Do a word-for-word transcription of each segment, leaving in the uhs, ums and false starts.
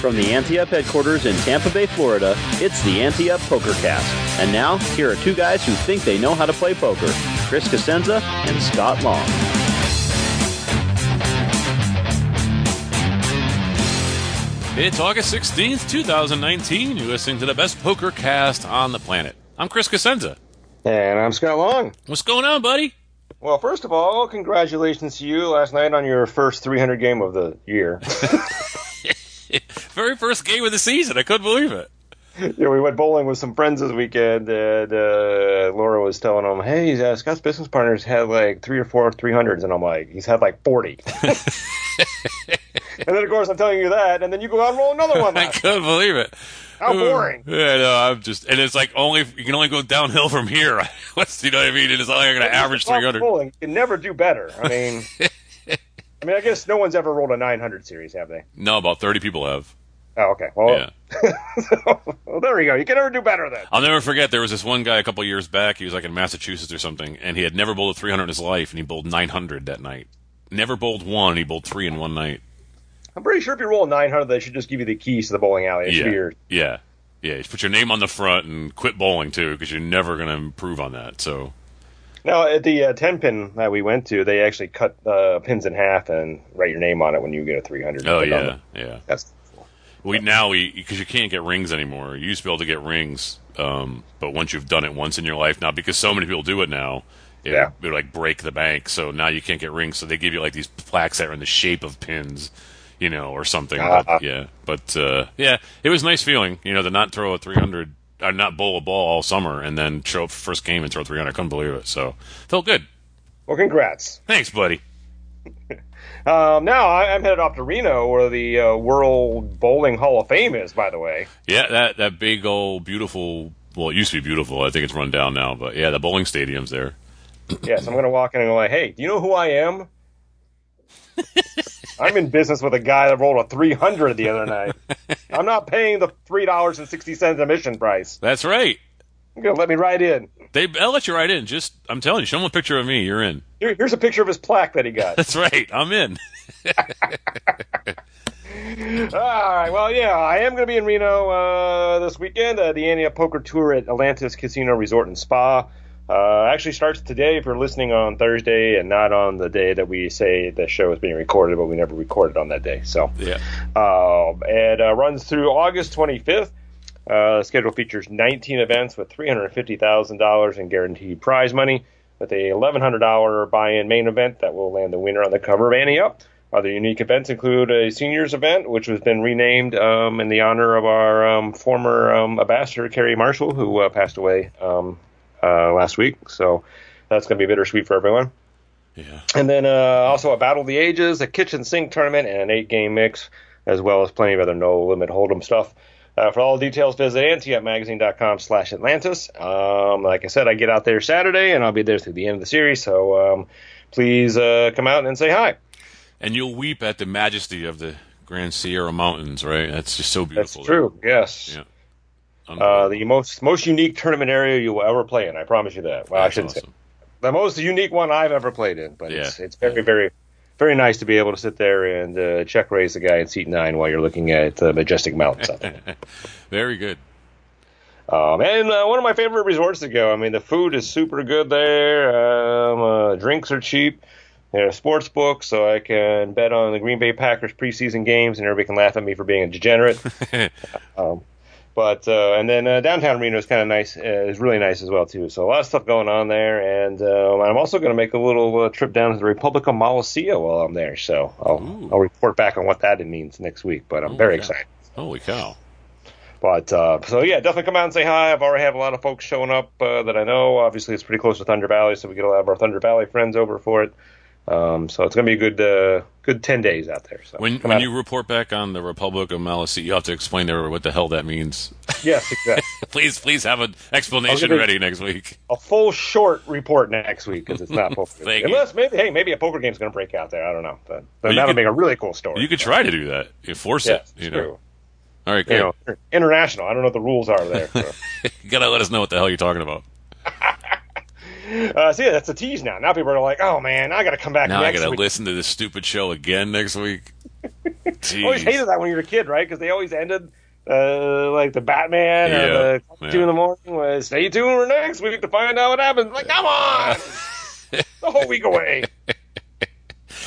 From the Ante Up headquarters in Tampa Bay, Florida, it's the Ante Up PokerCast. And now, here are two guys who think they know how to play poker, Chris Cosenza and Scott Long. It's August sixteenth, twenty nineteen. You're listening to the best PokerCast on the planet. I'm Chris Cosenza. And I'm Scott Long. What's going on, buddy? Well, first of all, congratulations to you last night on your first three hundred game of the year. Very first game of the season. I couldn't believe it. Yeah, we went bowling with some friends this weekend, and uh, Laura was telling them, hey, uh, Scott's business partner's had like three or four three hundreds, and I'm like, he's had like forty. And then, of course, I'm telling you that, and then you go out and roll another one. I couldn't believe it. How boring. Yeah, no, I'm just, and it's like only, you can only go downhill from here. What's, you know what I mean? It's only going to average three hundred. Bowling, you can never do better. I mean... I mean, I guess no one's ever rolled a nine hundred series, have they? No, about thirty people have. Oh, okay. Well, yeah. So, well, there we go. You can never do better then. I'll never forget, there was this one guy a couple years back. He was like in Massachusetts or something, and he had never bowled a three hundred in his life, and he bowled nine hundred that night. Never bowled one, and he bowled three in one night. I'm pretty sure if you roll a nine hundred, they should just give you the keys to the bowling alley. It yeah. Should be your... yeah. Yeah. You should put your name on the front and quit bowling, too, because you're never going to improve on that, so... Now, at the uh, ten-pin that we went to, they actually cut uh, pins in half and write your name on it when you get a three hundred. Oh, yeah, yeah. That's cool. We, yeah. Now, because you can't get rings anymore. You used to be able to get rings, um, but once you've done it once in your life, now because so many people do it now, it, yeah. it would like, break the bank. So now you can't get rings, so they give you like these plaques that are in the shape of pins, you know, or something. Uh-huh. But, yeah, but uh, yeah, it was a nice feeling, you know, to not throw a three hundred. I'd not bowl a ball all summer and then show up for first game and throw three hundred. I couldn't believe it. So, felt good. Well, congrats. Thanks, buddy. um, now, I'm headed off to Reno, where the uh, World Bowling Hall of Fame is, by the way. Yeah, that, that big old beautiful, well, it used to be beautiful. I think it's run down now. But, yeah, the bowling stadium's there. Yeah, so I'm going to walk in and go like, hey, do you know who I am? I'm in business with a guy that rolled a three hundred the other night. I'm not paying the three dollars and sixty cents admission price. That's right. You're going to let me right in. They, I'll let you right in. Just, I'm telling you, show them a picture of me. You're in. Here, here's a picture of his plaque that he got. That's right. I'm in. All right. Well, yeah, I am going to be in Reno uh, this weekend. Uh, the Annie Up Poker Tour at Atlantis Casino Resort and Spa. Uh, actually starts today if you're listening on Thursday and not on the day that we say the show is being recorded, but we never recorded on that day. So, yeah. Uh, it uh, runs through August twenty-fifth. Uh, the schedule features nineteen events with three hundred fifty thousand dollars in guaranteed prize money, with a eleven hundred dollars buy-in main event that will land the winner on the cover of Annie Up. Other unique events include a seniors event, which has been renamed um, in the honor of our um, former um, ambassador, Kerry Marshall, who uh, passed away um Uh, last week, so that's going to be bittersweet for everyone. Yeah. And then uh, also a Battle of the Ages, a kitchen sink tournament, and an eight-game mix, as well as plenty of other no-limit hold'em stuff. Uh, for all the details, visit Ante Up Magazine dot com slash Atlantis. Um, like I said, I get out there Saturday, and I'll be there through the end of the series, so um, please uh, come out and say hi. And you'll weep at the majesty of the Grand Sierra Mountains, right? That's just so beautiful. That's true, there. Yes. Yeah. Uh, the most most unique tournament area you will ever play in. I promise you that. Well, that's I shouldn't awesome. Say the most unique one I've ever played in, but yeah. it's it's very yeah. very very nice to be able to sit there and uh, check raise the guy in seat nine while you're looking at the uh, majestic mountains. Out there. Very good. Um, and uh, one of my favorite resorts to go. I mean, the food is super good there. Um, uh, drinks are cheap. There's a sports book, so I can bet on the Green Bay Packers preseason games, and everybody can laugh at me for being a degenerate. um, But uh, and then uh, downtown Reno is kind of nice, uh, is really nice as well too. So a lot of stuff going on there, and uh, I'm also going to make a little uh, trip down to the Republic of Malasia while I'm there. So I'll Ooh. I'll report back on what that means next week. But I'm Holy very cow. excited. Holy cow! But uh, so, yeah, definitely come out and say hi. I've already have a lot of folks showing up uh, that I know. Obviously, it's pretty close to Thunder Valley, so we get a lot of our Thunder Valley friends over for it. Um, so it's going to be a good uh, good ten days out there. So When, when you report back on the Republic of Malasia, you have to explain to everyone what the hell that means. Yes, exactly. please please have an explanation ready next week. A full short report next week because it's not poker. Unless, maybe, hey, maybe a poker game's going to break out there. I don't know. But, but that would make a really cool story. You could try to do that. You force yeah, it. You know. True. All right, cool. You know, international. I don't know what the rules are there. So. You got to let us know what the hell you're talking about. Uh, so yeah, that's a tease now. Now people are like, "Oh man, I got to come back." Now next I got to listen to this stupid show again next week. I always hated that when you were a kid, right? Because they always ended uh, like the Batman yeah. or the yeah. two in the morning was, "Stay tuned for next week to find out what happens." I'm like, come on, the whole week away.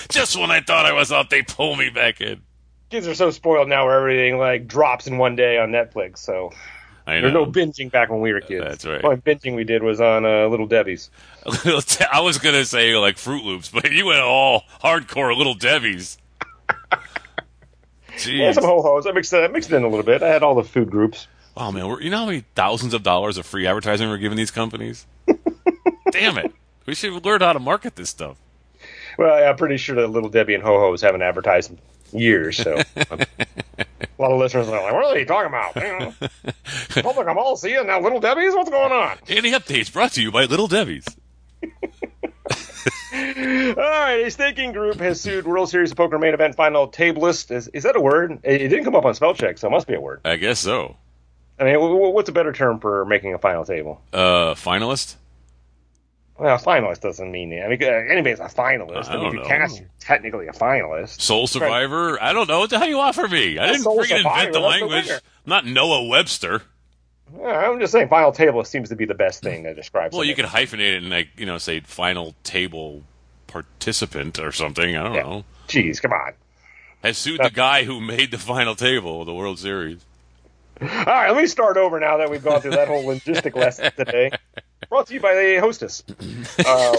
Just when I thought I was out, they pull me back in. Kids are so spoiled now, where everything like drops in one day on Netflix. So. There's no binging back when we were kids. That's right. The only binging we did was on uh, Little Debbie's. I was going to say, like, Fruit Loops, but you went all hardcore Little Debbie's. Jeez. Yeah, some ho-hos. I mixed, I mixed it in a little bit. I had all the food groups. Oh, man. We're, you know how many thousands of dollars of free advertising we're giving these companies? Damn it. We should learn how to market this stuff. Well, I'm pretty sure that Little Debbie and ho-hos haven't advertised in years, so... A lot of listeners are like, what are they talking about? You know, Public of Malasia and now Little Debbie's? What's going on? Annie Updates brought to you by Little Debbie's. All right, a staking group has sued World Series of Poker main event final tablist. Is, is that a word? It, it didn't come up on spell check, so it must be a word. I guess so. I mean, w- w- what's a better term for making a final table? Uh, finalist? Well, a finalist doesn't mean I mean, anybody's a finalist. I, I mean, if you know. Cast, you're technically a finalist. Soul Survivor? I don't know. What the hell you offer me? I didn't freaking invent the language. The not Noah Webster. Yeah, I'm just saying final table seems to be the best thing that describes it. Well, you could hyphenate it and, like, you know, say final table participant or something. I don't yeah. know. Jeez, come on. I sued That's- the guy who made the final table of the World Series. All right, let me start over now that we've gone through that whole linguistic lesson today. Brought to you by the hostess. um,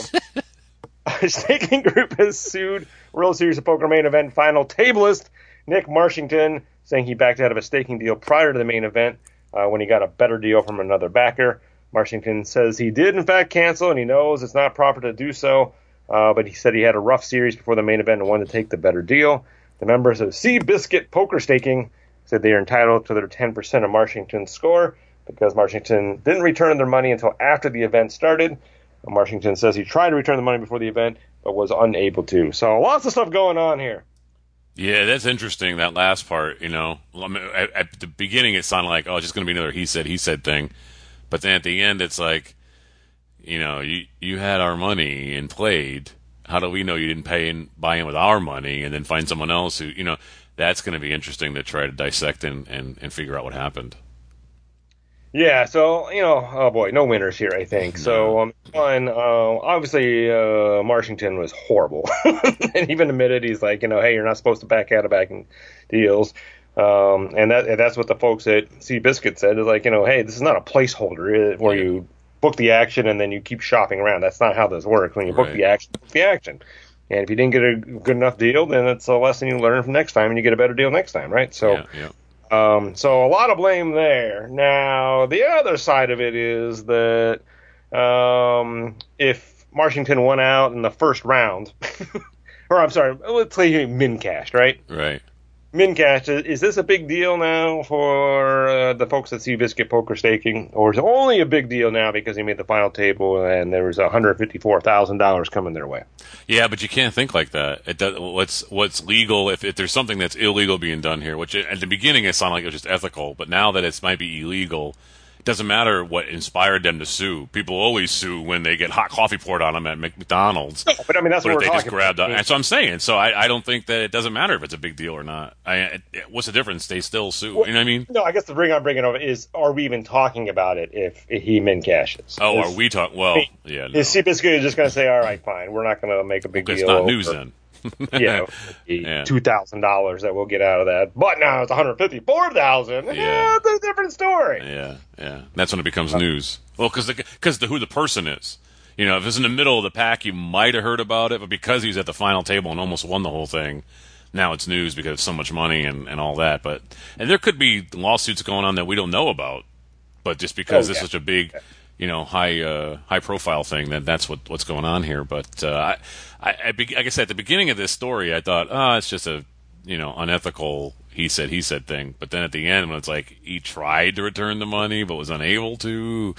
a staking group has sued World Series of Poker main event final tablist Nick Marchington, saying he backed out of a staking deal prior to the main event uh, when he got a better deal from another backer. Marchington says he did, in fact, cancel, and he knows it's not proper to do so, uh, but he said he had a rough series before the main event and wanted to take the better deal. The members of SeaBiscuit Poker Staking said they are entitled to their ten percent of Marchington's score because Marchington didn't return their money until after the event started. Marchington says he tried to return the money before the event but was unable to. So lots of stuff going on here. Yeah, that's interesting, that last part. You know, at, at the beginning it sounded like, oh, it's just going to be another he said, he said thing. But then at the end it's like, you know, you, you had our money and played. How do we know you didn't pay and buy in with our money and then find someone else who, you know... That's going to be interesting to try to dissect and, and, and figure out what happened. Yeah, so, you know, oh boy, no winners here, I think. No. So, um, one, uh, obviously, uh, Marchington was horrible. And even admitted, he's like, you know, hey, you're not supposed to back out of backing deals. Um, and that and that's what the folks at Seabiscuit said. Is like, you know, hey, this is not a placeholder where you book the action and then you keep shopping around. That's not how this works. When you book right. the action, book the action. And if you didn't get a good enough deal, then it's a lesson you learn from next time, and you get a better deal next time, right? So, yeah, yeah. Um, so a lot of blame there. Now, the other side of it is that um, if Marchington won out in the first round, or I'm sorry, let's say min-cashed, right? Right. Min-cashed. Is, is this a big deal now for uh, the folks at Seabiscuit Poker Staking, or is it only a big deal now because he made the final table and there was one hundred fifty-four thousand dollars coming their way? Yeah, but you can't think like that. It does, what's what's legal, if, if there's something that's illegal being done here, which at the beginning it sounded like it was just ethical, but now that it might be illegal, it doesn't matter what inspired them to sue. People always sue when they get hot coffee poured on them at McDonald's. No, but I mean, that's what we're they talking just grabbed about. That's what I'm saying. So I, I don't think that it doesn't matter if it's a big deal or not. I, it, what's the difference? They still sue. Well, you know what I mean? No, I guess the ring I'm bringing over is, are we even talking about it if, if he min cashes? Oh, is, are we talking? Well, I, yeah. No. Is Seabiscuit just going to say, all right, fine, we're not going to make a big well, deal? It's not news over. Then. Yeah, yeah. two thousand dollars that we'll get out of that. But now it's one hundred fifty-four thousand dollars. Yeah. Yeah, it's a different story. Yeah, yeah. That's when it becomes news. Well, because because the, the who the person is. You know, if it's in the middle of the pack, you might have heard about it. But because he was at the final table and almost won the whole thing, now it's news because it's so much money and, and all that. But and there could be lawsuits going on that we don't know about, but just because oh, it's yeah. such a big, you know, high uh, high profile thing, that that's what what's going on here. But uh, I, I, I like I said at the beginning of this story, I thought, ah, oh, it's just a you know unethical he said he said thing. But then at the end, when it's like he tried to return the money but was unable to.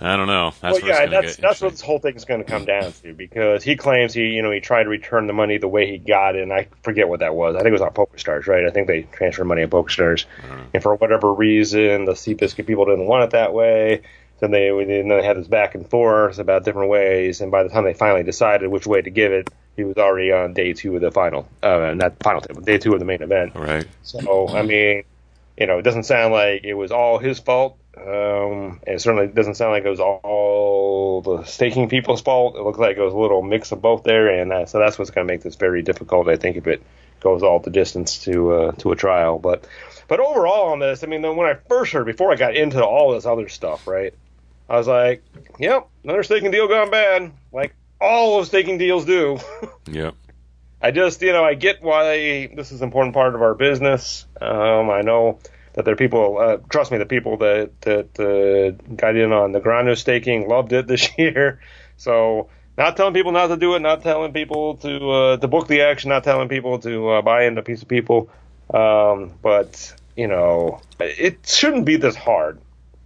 I don't know. That's well, yeah, that's that's what this whole thing is going to come down to, because he claims he, you know, he tried to return the money the way he got it, and I forget what that was. I think it was on PokerStars, right? I think they transferred money on PokerStars, mm. and for whatever reason, the SeaBiscuit people didn't want it that way. So they then they had this back and forth about different ways, and by the time they finally decided which way to give it, he was already on day two of the final, uh, not final table, day two of the main event. Right. So I mean, you know, it doesn't sound like it was all his fault. Um, and it certainly doesn't sound like it was all the staking people's fault. It looked like it was a little mix of both there, and uh, so that's what's going to make this very difficult, I think, if it goes all the distance to uh, to a trial. But but overall on this, I mean, when I first heard, before I got into all this other stuff, right, I was like, yep, another staking deal gone bad, like all of staking deals do. Yep. I just, you know, I get why this is an important part of our business. Um, I know... that there are people, uh, trust me, the people that that uh, got in on the Grano staking loved it this year. So not telling people not to do it, not telling people to uh, to book the action, not telling people to uh, buy into a piece of people. Um, but, you know, it shouldn't be this hard,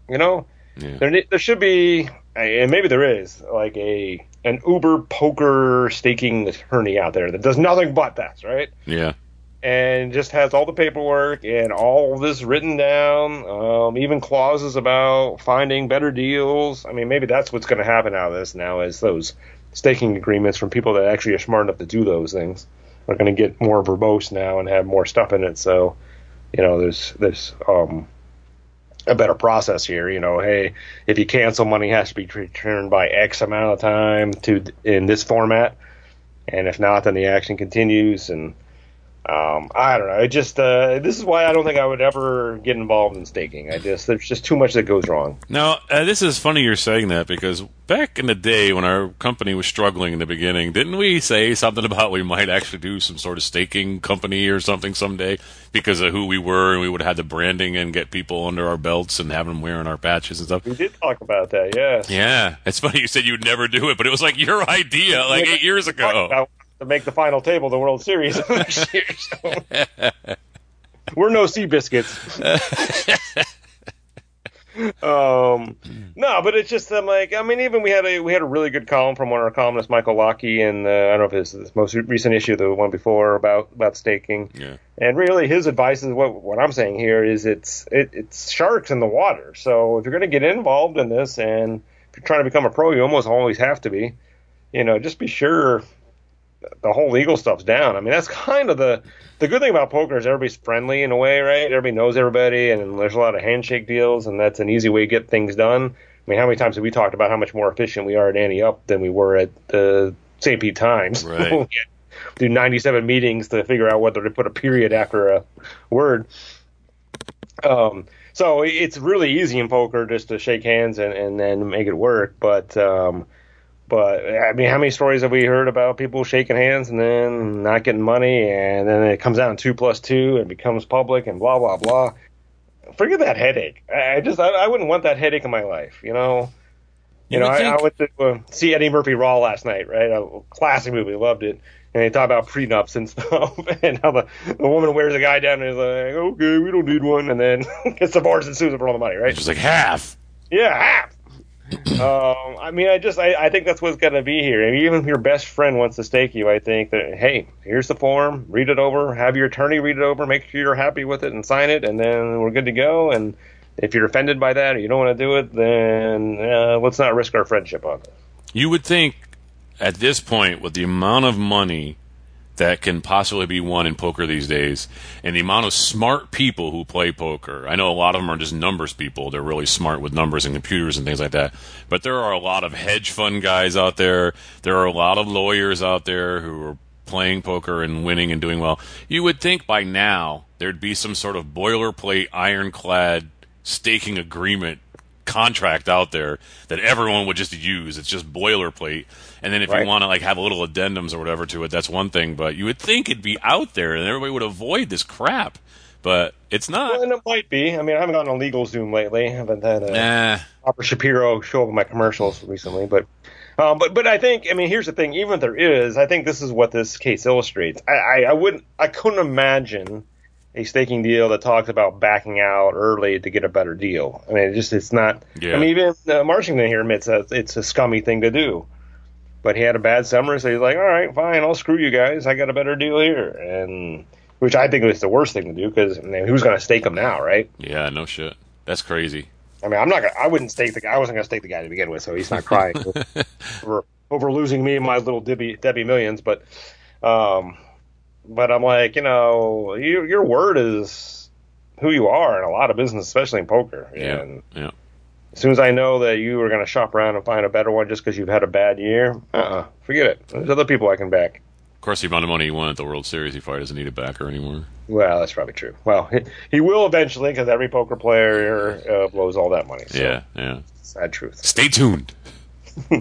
you know? Yeah. There there should be, and maybe there is, like a an Uber poker staking attorney out there that does nothing but that, right? Yeah. And just has all the paperwork and all of this written down, um, even clauses about finding better deals. I mean, maybe that's what's going to happen out of this now, is those staking agreements from people that actually are smart enough to do those things are going to get more verbose now and have more stuff in it. So, you know, there's there's um, a better process here. You know, hey, if you cancel, money has to be returned by X amount of time to in this format. And if not, then the action continues. And Um, I don't know. It just uh, this is why I don't think I would ever get involved in staking. I just there's just too much that goes wrong. Now, uh, this is funny you're saying that, because back in the day when our company was struggling in the beginning, didn't we say something about we might actually do some sort of staking company or something someday because of who we were, and we would have the branding and get people under our belts and have them wearing our patches and stuff? We did talk about that, yes. Yeah. It's funny you said you'd never do it, but it was like your idea like eight years ago. To make the final table of the World Series next year. So. We're no SeaBiscuits. um, no, but it's just I'm like I mean, even we had a we had a really good column from one of our columnists, Michael Lockie, and uh, I don't know if it's this most recent issue, the one before about about staking. Yeah. And really, his advice is what what I'm saying here is it's it, it's sharks in the water. So if you're going to get involved in this, and if you're trying to become a pro, you almost always have to be. You know, just be sure. The whole legal stuff's down. I mean, that's kind of the the good thing about poker is everybody's friendly in a way, right? Everybody knows everybody, and there's a lot of handshake deals, and that's an easy way to get things done. I mean, how many times have we talked about how much more efficient we are at Annie Up than we were at uh, Saint Pete Times? Right. We do ninety-seven meetings to figure out whether to put a period after a word. Um, so it's really easy in poker just to shake hands and and then make it work, but. Um, But, I mean, how many stories have we heard about people shaking hands and then not getting money, and then it comes out in two plus two and becomes public and blah, blah, blah. Forget that headache. I just, I, I wouldn't want that headache in my life, you know? You, you know, I, I went to uh, see Eddie Murphy Raw last night, right? A classic movie, loved it. And they talk about prenups and stuff, and how the, the woman wears a guy down and is like, okay, we don't need one, and then gets divorced and sues him for all the money, right? She's like, half. Yeah, half. um, I mean, I just I, I think that's what's going to be here. I mean, even if your best friend wants to stake you, I think that, hey, here's the form, read it over, have your attorney read it over, make sure you're happy with it and sign it, and then we're good to go. And if you're offended by that or you don't want to do it, then uh, let's not risk our friendship on this. You would think at this point, with the amount of money that can possibly be won in poker these days, and the amount of smart people who play poker. I know a lot of them are just numbers people. They're really smart with numbers and computers and things like that. But there are a lot of hedge fund guys out there. There are a lot of lawyers out there who are playing poker and winning and doing well. You would think by now there'd be some sort of boilerplate, ironclad staking agreement contract out there that everyone would just use. It's just boilerplate. And then if right. you want to like have a little addendums or whatever to it, that's one thing. But you would think it'd be out there and everybody would avoid this crap. But it's not. Well, and it might be. I mean, I haven't gotten on LegalZoom lately. I haven't had a nah. Robert Shapiro show up in my commercials recently. But, um, but, but I think, I mean, here's the thing. Even if there is, I think this is what this case illustrates. I, I, I wouldn't, I couldn't imagine a staking deal that talks about backing out early to get a better deal. I mean, it just, it's not. Yeah. I mean, even uh, Marchington here admits that it's a scummy thing to do. But he had a bad summer, so he's like, all right, fine, I'll screw you guys. I got a better deal here. And. Which I think is the worst thing to do because I mean, who's going to stake him now, right? Yeah, no shit. That's crazy. I mean, I'm not. Gonna, I wouldn't stake the. I wasn't going to stake the guy to begin with, so he's not crying over, over losing me and my little Debbie, Debbie millions. But, um, but I'm like, you know, you, your word is who you are in a lot of business, especially in poker. Yeah. And yeah. As soon as I know that you are going to shop around and find a better one just because you've had a bad year, uh, uh-uh, forget it. There's other people I can back. Of course, the amount of money he won at the World Series, he probably doesn't need a backer anymore. Well, that's probably true. Well, he, he will eventually because every poker player uh, blows all that money. So. Yeah, yeah. Sad truth. Stay tuned. All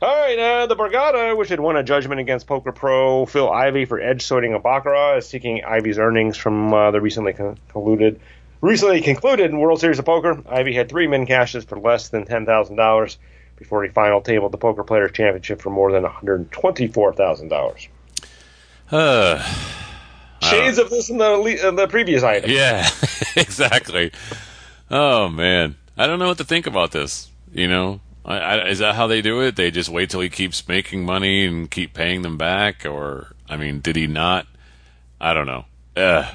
right, uh, the Borgata, which had won a judgment against poker pro Phil Ivey for edge sorting a baccarat, is seeking Ivey's earnings from uh, the recently con- colluded, recently concluded World Series of Poker. Ivey had three min cashes for less than ten thousand dollars before he final tabled the Poker Players Championship for more than one hundred twenty-four thousand dollars. Uh, Shades of this in the le- the previous item. Yeah, exactly. Oh man, I don't know what to think about this. You know, I, I, is that how they do it? They just wait till he keeps making money and keep paying them back, or I mean, did he not? I don't know. Uh,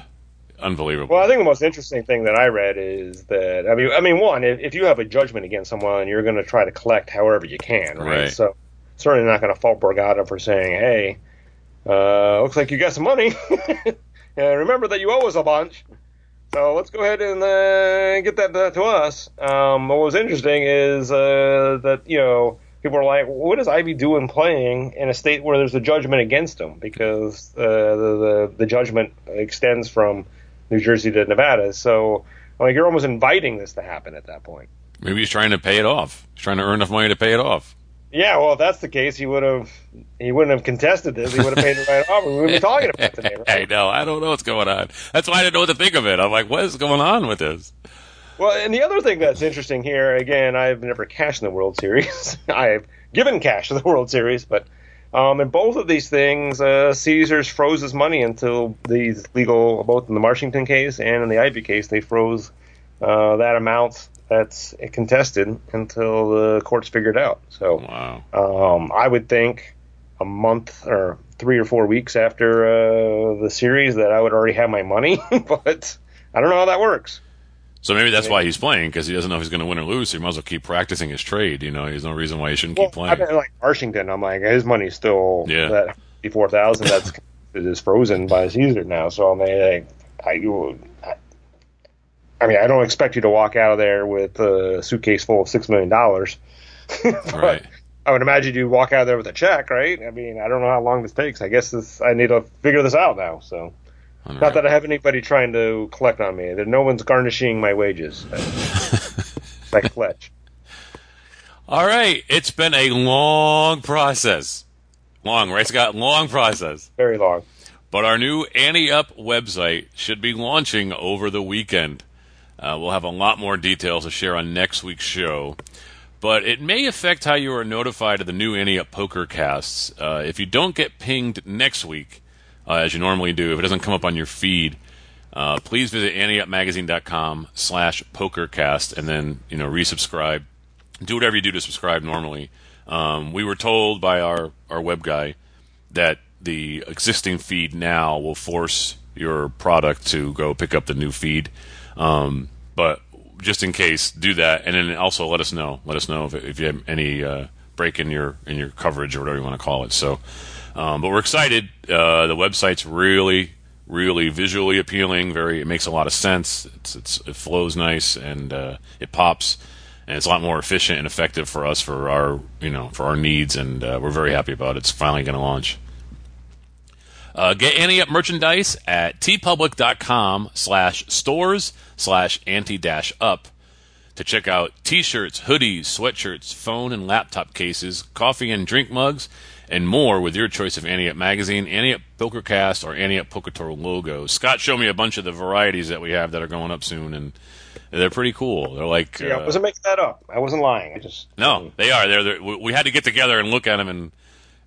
unbelievable. Well, I think the most interesting thing that I read is that I mean, I mean, one, if, if you have a judgment against someone, you're going to try to collect however you can, right? right. So certainly not going to fault Borgata for saying, hey. Uh, looks like you got some money. And remember that you owe us a bunch. So let's go ahead and uh, get that uh, to us. Um, what was interesting is uh, that, you know, people are like, what does Ivey doing playing in a state where there's a judgment against him? Because uh, the, the the judgment extends from New Jersey to Nevada. So like, you're almost inviting this to happen at that point. Maybe he's trying to pay it off. He's trying to earn enough money to pay it off. Yeah, well, if that's the case, he would have he wouldn't have contested this. He would have paid it right off. We wouldn't be talking about it today. Right? I know. I don't know what's going on. That's why I didn't know what to think of it. I'm like, what is going on with this? Well, and the other thing that's interesting here, again, I've never cashed in the World Series. I've given cash to the World Series, but um, in both of these things, uh, Caesars froze his money until these legal, both in the Marchington case and in the Ivey case, they froze uh, that amount. That's contested until the courts figured out. So wow. um, I would think a month or three or four weeks after uh, the series that I would already have my money, but I don't know how that works. So maybe that's I mean, why he's playing, because he doesn't know if he's going to win or lose. So he might as well keep practicing his trade. You know, there's no reason why he shouldn't well, keep playing. I mean, like Marchington, I'm like, his money's still yeah. that fifty-four thousand dollars that's it is frozen by Caesar now. So I'm like, I do. I mean, I don't expect you to walk out of there with a suitcase full of six million dollars. Right. I would imagine you walk out of there with a check, right? I mean, I don't know how long this takes. I guess this, I need to figure this out now. So, all not right. that I have anybody trying to collect on me. That no one's garnishing my wages. Like Fletch. All right. It's been a long process. Long, right, Scott? Long process. Very long. But our new Annie Up website should be launching over the weekend. Uh, we'll have a lot more details to share on next week's show. But it may affect how you are notified of the new Ante Up PokerCasts. Uh, if you don't get pinged next week, uh, as you normally do, if it doesn't come up on your feed, uh, please visit AnteUpMagazine.com slash PokerCast and then, you know, resubscribe. Do whatever you do to subscribe normally. Um, we were told by our, our web guy that the existing feed now will force your product to go pick up the new feed. Um, but just in case, do that, and then also let us know. Let us know if, if you have any uh, break in your in your coverage or whatever you want to call it. So, um, but we're excited. Uh, the website's really, really visually appealing. Very, it makes a lot of sense. It's, it's it flows nice and uh, it pops, and it's a lot more efficient and effective for us for our you know for our needs, and uh, we're very happy about it. It's finally going to launch. Uh, get Ante Up merchandise at tpublic dot com slash stores slash anti dash up. to check out t-shirts, hoodies, sweatshirts, phone and laptop cases, coffee and drink mugs, and more with your choice of Annie Up Magazine, Annie Up PokerCast, or Annie Up Poker Tour logos. Scott showed me a bunch of the varieties that we have that are going up soon, and they're pretty cool. They're like yeah, uh, I wasn't making that up. I wasn't lying. I just no, they are. They're, they're we had to get together and look at them, and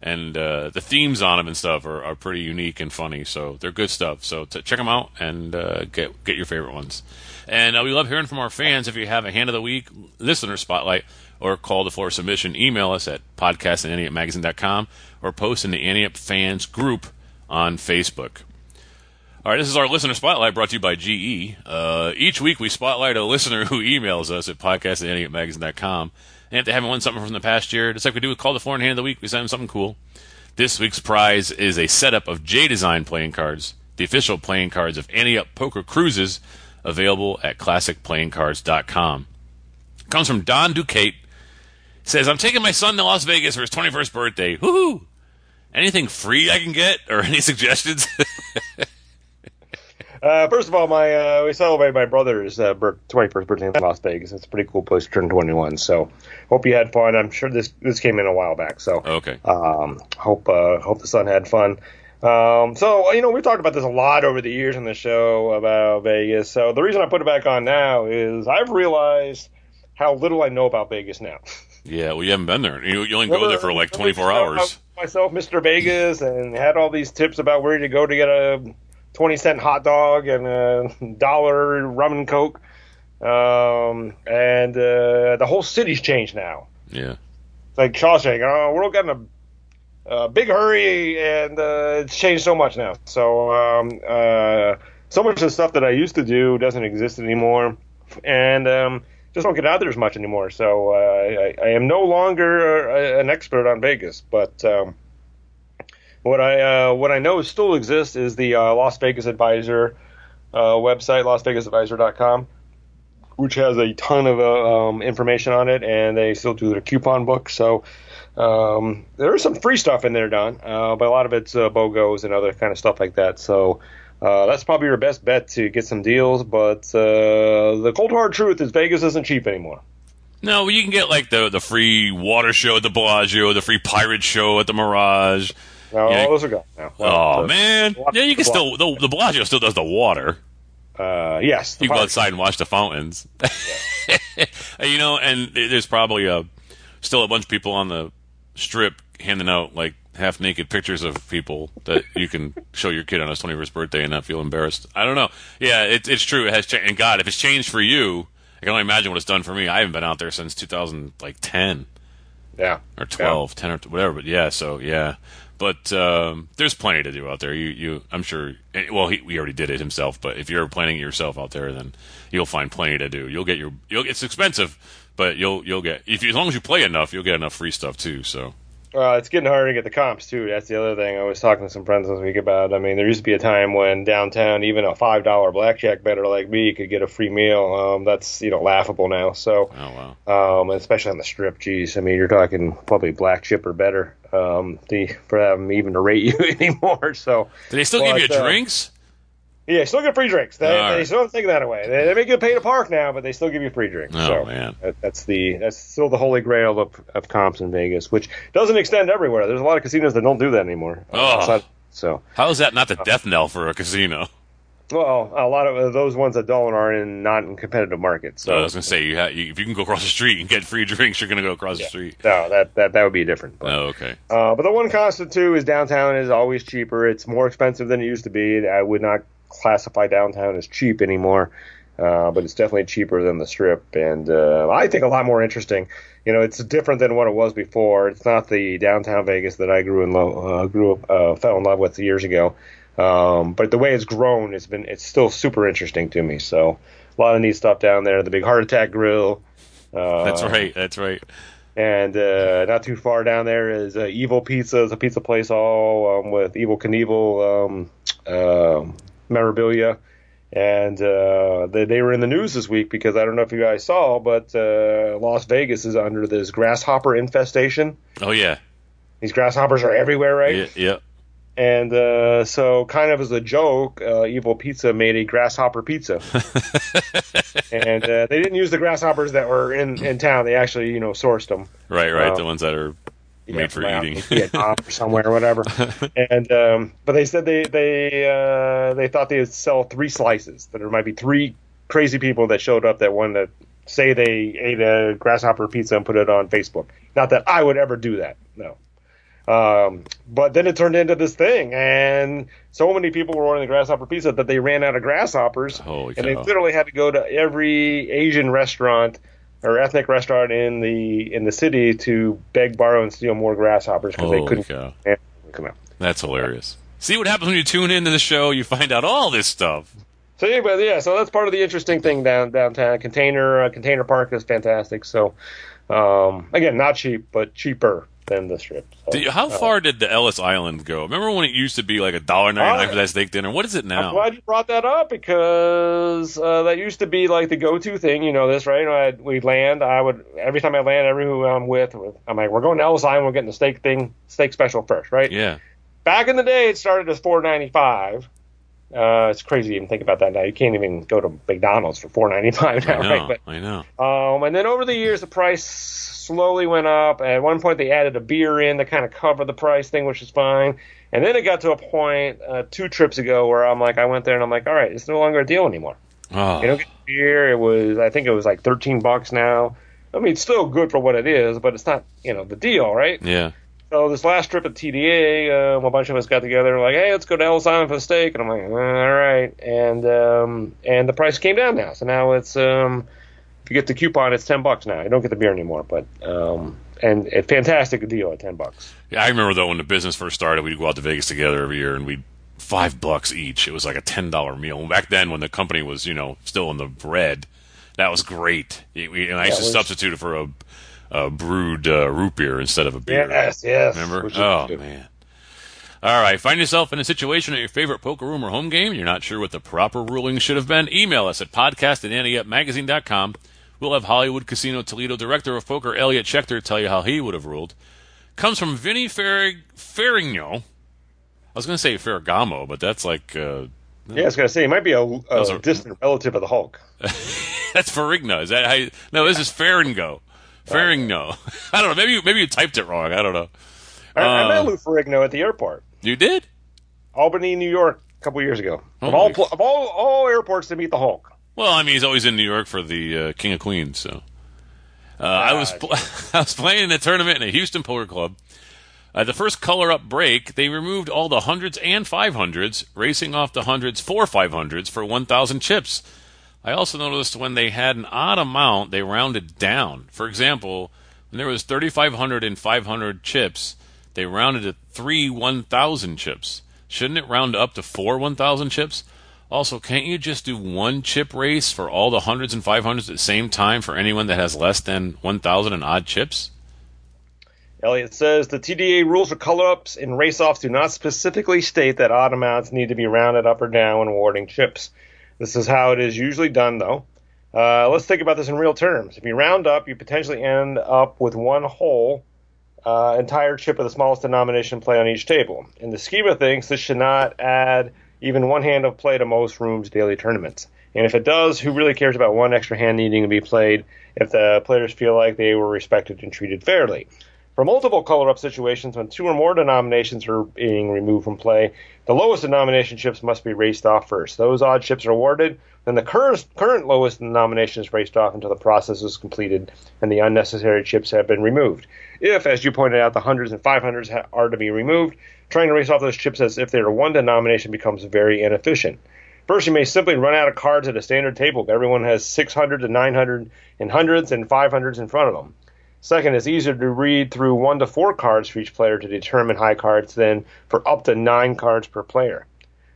and uh, the themes on them and stuff are, are pretty unique and funny. So they're good stuff. So to check them out and uh, get get your favorite ones. And uh, we love hearing from our fans. If you have a hand of the week, listener spotlight, or call the floor submission, email us at podcast at Ante Up Magazine dot com or post in the Ante Up fans group on Facebook. All right, this is our listener spotlight brought to you by G E. Uh, each week we spotlight a listener who emails us at podcast at Ante Up Magazine dot com. And if they haven't won something from the past year, just like we do with Call the Floor and Hand of the Week, we send them something cool. This week's prize is a setup of J-Design playing cards, the official playing cards of Ante Up Poker Cruises, available at classic playing cards dot com. It comes from Don Ducate. Says, I'm taking my son to Las Vegas for his twenty-first birthday. Woohoo! Anything free I can get, or any suggestions? uh, first of all, my uh, we celebrated my brother's uh, twenty-first birthday in Las Vegas. It's a pretty cool place to turn twenty-one. So, hope you had fun. I'm sure this this came in a while back. So, okay. Um, hope uh, hope the son had fun. Um, so, you know, we've talked about this a lot over the years on the show about Vegas. So, the reason I put it back on now is I've realized how little I know about Vegas now. Yeah, well, you haven't been there. You, you only remember, go there for like twenty-four hours. Myself, Mister Vegas, and had all these tips about where to go to get a twenty-cent hot dog and a dollar rum and coke. Um, and uh, the whole city's changed now. Yeah. It's like Shawshank. Oh, we're all getting a, a big hurry, and uh, it's changed so much now. So, um, uh, so much of the stuff that I used to do doesn't exist anymore. And... Um, just don't get out there as much anymore, so uh, I, I am no longer a, an expert on Vegas. But um, what I uh, what I know still exists is the uh, Las Vegas Advisor uh, website, las vegas advisor dot com, which has a ton of uh, um, information on it, and they still do their coupon book. So um, there is some free stuff in there, Don, uh, but a lot of it's uh, BOGOs and other kind of stuff like that. So. Uh, that's probably your best bet to get some deals, but uh, the cold hard truth is Vegas isn't cheap anymore. No, you can get like the the free water show at the Bellagio, the free pirate show at the Mirage. No, yeah. Those are gone now. Oh, the, man. Yeah, you can still, the, the Bellagio still does the water. Uh, yes. You can go outside and watch the fountains. Yeah. You know, and there's probably a, still a bunch of people on the strip handing out like half-naked pictures of people that you can show your kid on his twenty-first birthday and not feel embarrassed. I don't know. Yeah, it, it's true. It has changed. And God, if it's changed for you, I can only imagine what it's done for me. I haven't been out there since two thousand ten. Yeah. Or twelve, yeah. ten or whatever. But yeah, so yeah. But um, there's plenty to do out there. You, you, I'm sure. Well, he, he already did it himself. But if you're planning it yourself out there, then you'll find plenty to do. You'll get your. You'll, it's expensive, but you'll you'll get if you, as long as you play enough, you'll get enough free stuff too. So. Uh, it's getting harder to get the comps, too. That's the other thing I was talking to some friends this week about. I mean, there used to be a time when downtown, even a five dollar blackjack bettor like me could get a free meal. Um, that's, you know, laughable now. So, oh, wow. um, especially on the Strip, geez. I mean, you're talking probably black chip or better um, the, for them even to rate you anymore. So, do they still but, give you uh, drinks? Yeah, still get free drinks. They, right. they still don't think that way. They, they make you pay to park now, but they still give you free drinks. Oh, so man. That, that's the that's still the holy grail of, of comps in Vegas, which doesn't extend everywhere. There's a lot of casinos that don't do that anymore. Oh. Outside, so how is that not the death knell for a casino? Well, a lot of those ones that don't are in not in competitive markets. So. No, I was going to say, you, ha- you if you can go across the street and get free drinks, you're going to go across yeah. the street. No, that, that, that would be different. But, oh, okay. Uh, but the one constant, too, is downtown is always cheaper. It's more expensive than it used to be. I would not classify downtown as cheap anymore, uh, but it's definitely cheaper than the Strip, and uh, I think a lot more interesting. You know, it's different than what it was before. It's not the downtown Vegas that I grew in lo- uh, grew up, uh, fell in love with years ago. Um, but the way it's grown, it's been it's still super interesting to me. So a lot of neat stuff down there. The big Heart Attack Grill. Uh, that's right. That's right. And uh, not too far down there is uh, Evil Pizza. It's a pizza place all um, with Evil Knievel. Um, uh, memorabilia, and uh, they, they were in the news this week because I don't know if you guys saw, but uh, Las Vegas is under this grasshopper infestation. Oh yeah, these grasshoppers are everywhere, right? Yeah. yeah. And uh, so, kind of as a joke, uh, Evil Pizza made a grasshopper pizza, and uh, they didn't use the grasshoppers that were in, in town. They actually, you know, sourced them. Right, right, um, the ones that are yeah, made for eating, Vietnam or somewhere or whatever. And um, but they said they they uh, they thought they'd sell three slices. That there might be three crazy people that showed up that wanted to say they ate a grasshopper pizza and put it on Facebook. Not that I would ever do that, no. Um, but then it turned into this thing, and so many people were ordering the grasshopper pizza that they ran out of grasshoppers. Holy and cow. They literally had to go to every Asian restaurant or ethnic restaurant in the in the city to beg, borrow, and steal more grasshoppers because they couldn't come out. That's hilarious. Yeah. See what happens when you tune into the show. You find out all this stuff. So anyway, yeah. So that's part of the interesting thing down downtown. Container uh, Container Park is fantastic. So um, again, not cheap, but cheaper than the Strip. So, you, how uh, far did the Ellis Island go? Remember when it used to be like a dollar ninety-nine for that steak dinner? What is it now? I'm glad you brought that up because uh, that used to be like the go-to thing. You know this, right? You know, I'd, we'd land. I would every time I land, every who I'm with, I'm like, we're going to Ellis Island. We're getting the steak thing, steak special first, right? Yeah. Back in the day, it started as four ninety-five. Uh, it's crazy to even think about that now. You can't even go to McDonald's for four ninety-five now, I know, right? But, I know. Um, and then over the years, the price slowly went up. At one point, they added a beer in to kind of cover the price thing, which is fine. And then it got to a point uh, two trips ago where I'm like, I went there and I'm like, all right, it's no longer a deal anymore. Oh. You don't get beer. It was, I think it was like thirteen bucks now. I mean, it's still good for what it is, but it's not, you know, the deal, right? Yeah. So this last trip at T D A, um, a bunch of us got together, like, hey, let's go to Ellis Island for a steak, and I'm like, all right, and um, and the price came down now. So now it's um, if you get the coupon, it's ten bucks now. You don't get the beer anymore, but um, and a fantastic deal at ten bucks. Yeah, I remember though when the business first started, we'd go out to Vegas together every year, and we'd five bucks each. It was like a ten dollar meal back then when the company was, you know, still in the red. That was great, and I used yeah, to substitute it for a. Uh, brewed uh, root beer instead of a beer. Yes, yes. Remember? Oh, man. All right. Find yourself in a situation at your favorite poker room or home game and you're not sure what the proper ruling should have been? Email us at podcast at anti up magazine dot com. We'll have Hollywood Casino Toledo Director of Poker Elliot Schechter tell you how he would have ruled. Comes from Vinny Ferrig- Ferrigno. I was going to say Ferragamo, but that's like... Uh, yeah, I was going to say, he might be a, a, a distant relative of the Hulk. That's Ferrigno. Is that how you... No, this is Ferringo. Ferrigno. I don't know. Maybe you, maybe you typed it wrong. I don't know. I, I met uh, Lou Ferrigno at the airport. You did? Albany, New York, a couple years ago. Of all, of all all airports to meet the Hulk. Well, I mean, he's always in New York for the uh, King of Queens. So uh, ah, I was pl- I was playing in a tournament in a Houston poker club. Uh, the first color-up break, they removed all the hundreds and five hundreds, racing off the hundreds for five hundreds for one thousand chips. I also noticed when they had an odd amount, they rounded down. For example, when there was thirty-five hundred and five hundred chips, they rounded to three one thousand chips. Shouldn't it round up to four one thousand chips? Also, can't you just do one chip race for all the hundreds and five hundreds at the same time for anyone that has less than one thousand and odd chips? Elliot says, the T D A rules for color-ups and race-offs do not specifically state that odd amounts need to be rounded up or down when awarding chips. This is how it is usually done, though. Uh, let's think about this in real terms. If you round up, you potentially end up with one whole uh, entire chip of the smallest denomination play on each table. In the scheme of things, this should not add even one hand of play to most rooms' daily tournaments. And if it does, who really cares about one extra hand needing to be played if the players feel like they were respected and treated fairly? For multiple color-up situations, when two or more denominations are being removed from play, the lowest denomination chips must be raced off first. Those odd chips are awarded, then the cur- current lowest denomination is raced off until the process is completed and the unnecessary chips have been removed. If, as you pointed out, the hundreds and five hundreds ha- are to be removed, trying to race off those chips as if they are one denomination becomes very inefficient. First, you may simply run out of cards at a standard table if everyone has six hundred to nine hundred and hundreds and five hundreds in front of them. Second, it's easier to read through one to four cards for each player to determine high cards than for up to nine cards per player.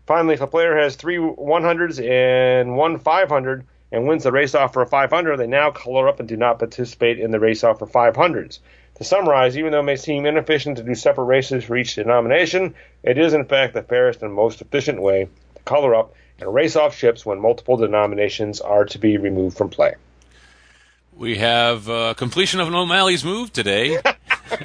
Finally, if a player has three one hundreds and one five hundred and wins the race-off for a five hundred, they now color up and do not participate in the race-off for five hundreds. To summarize, even though it may seem inefficient to do separate races for each denomination, it is in fact the fairest and most efficient way to color up and race-off chips when multiple denominations are to be removed from play. We have uh, completion of an O'Malley's move today.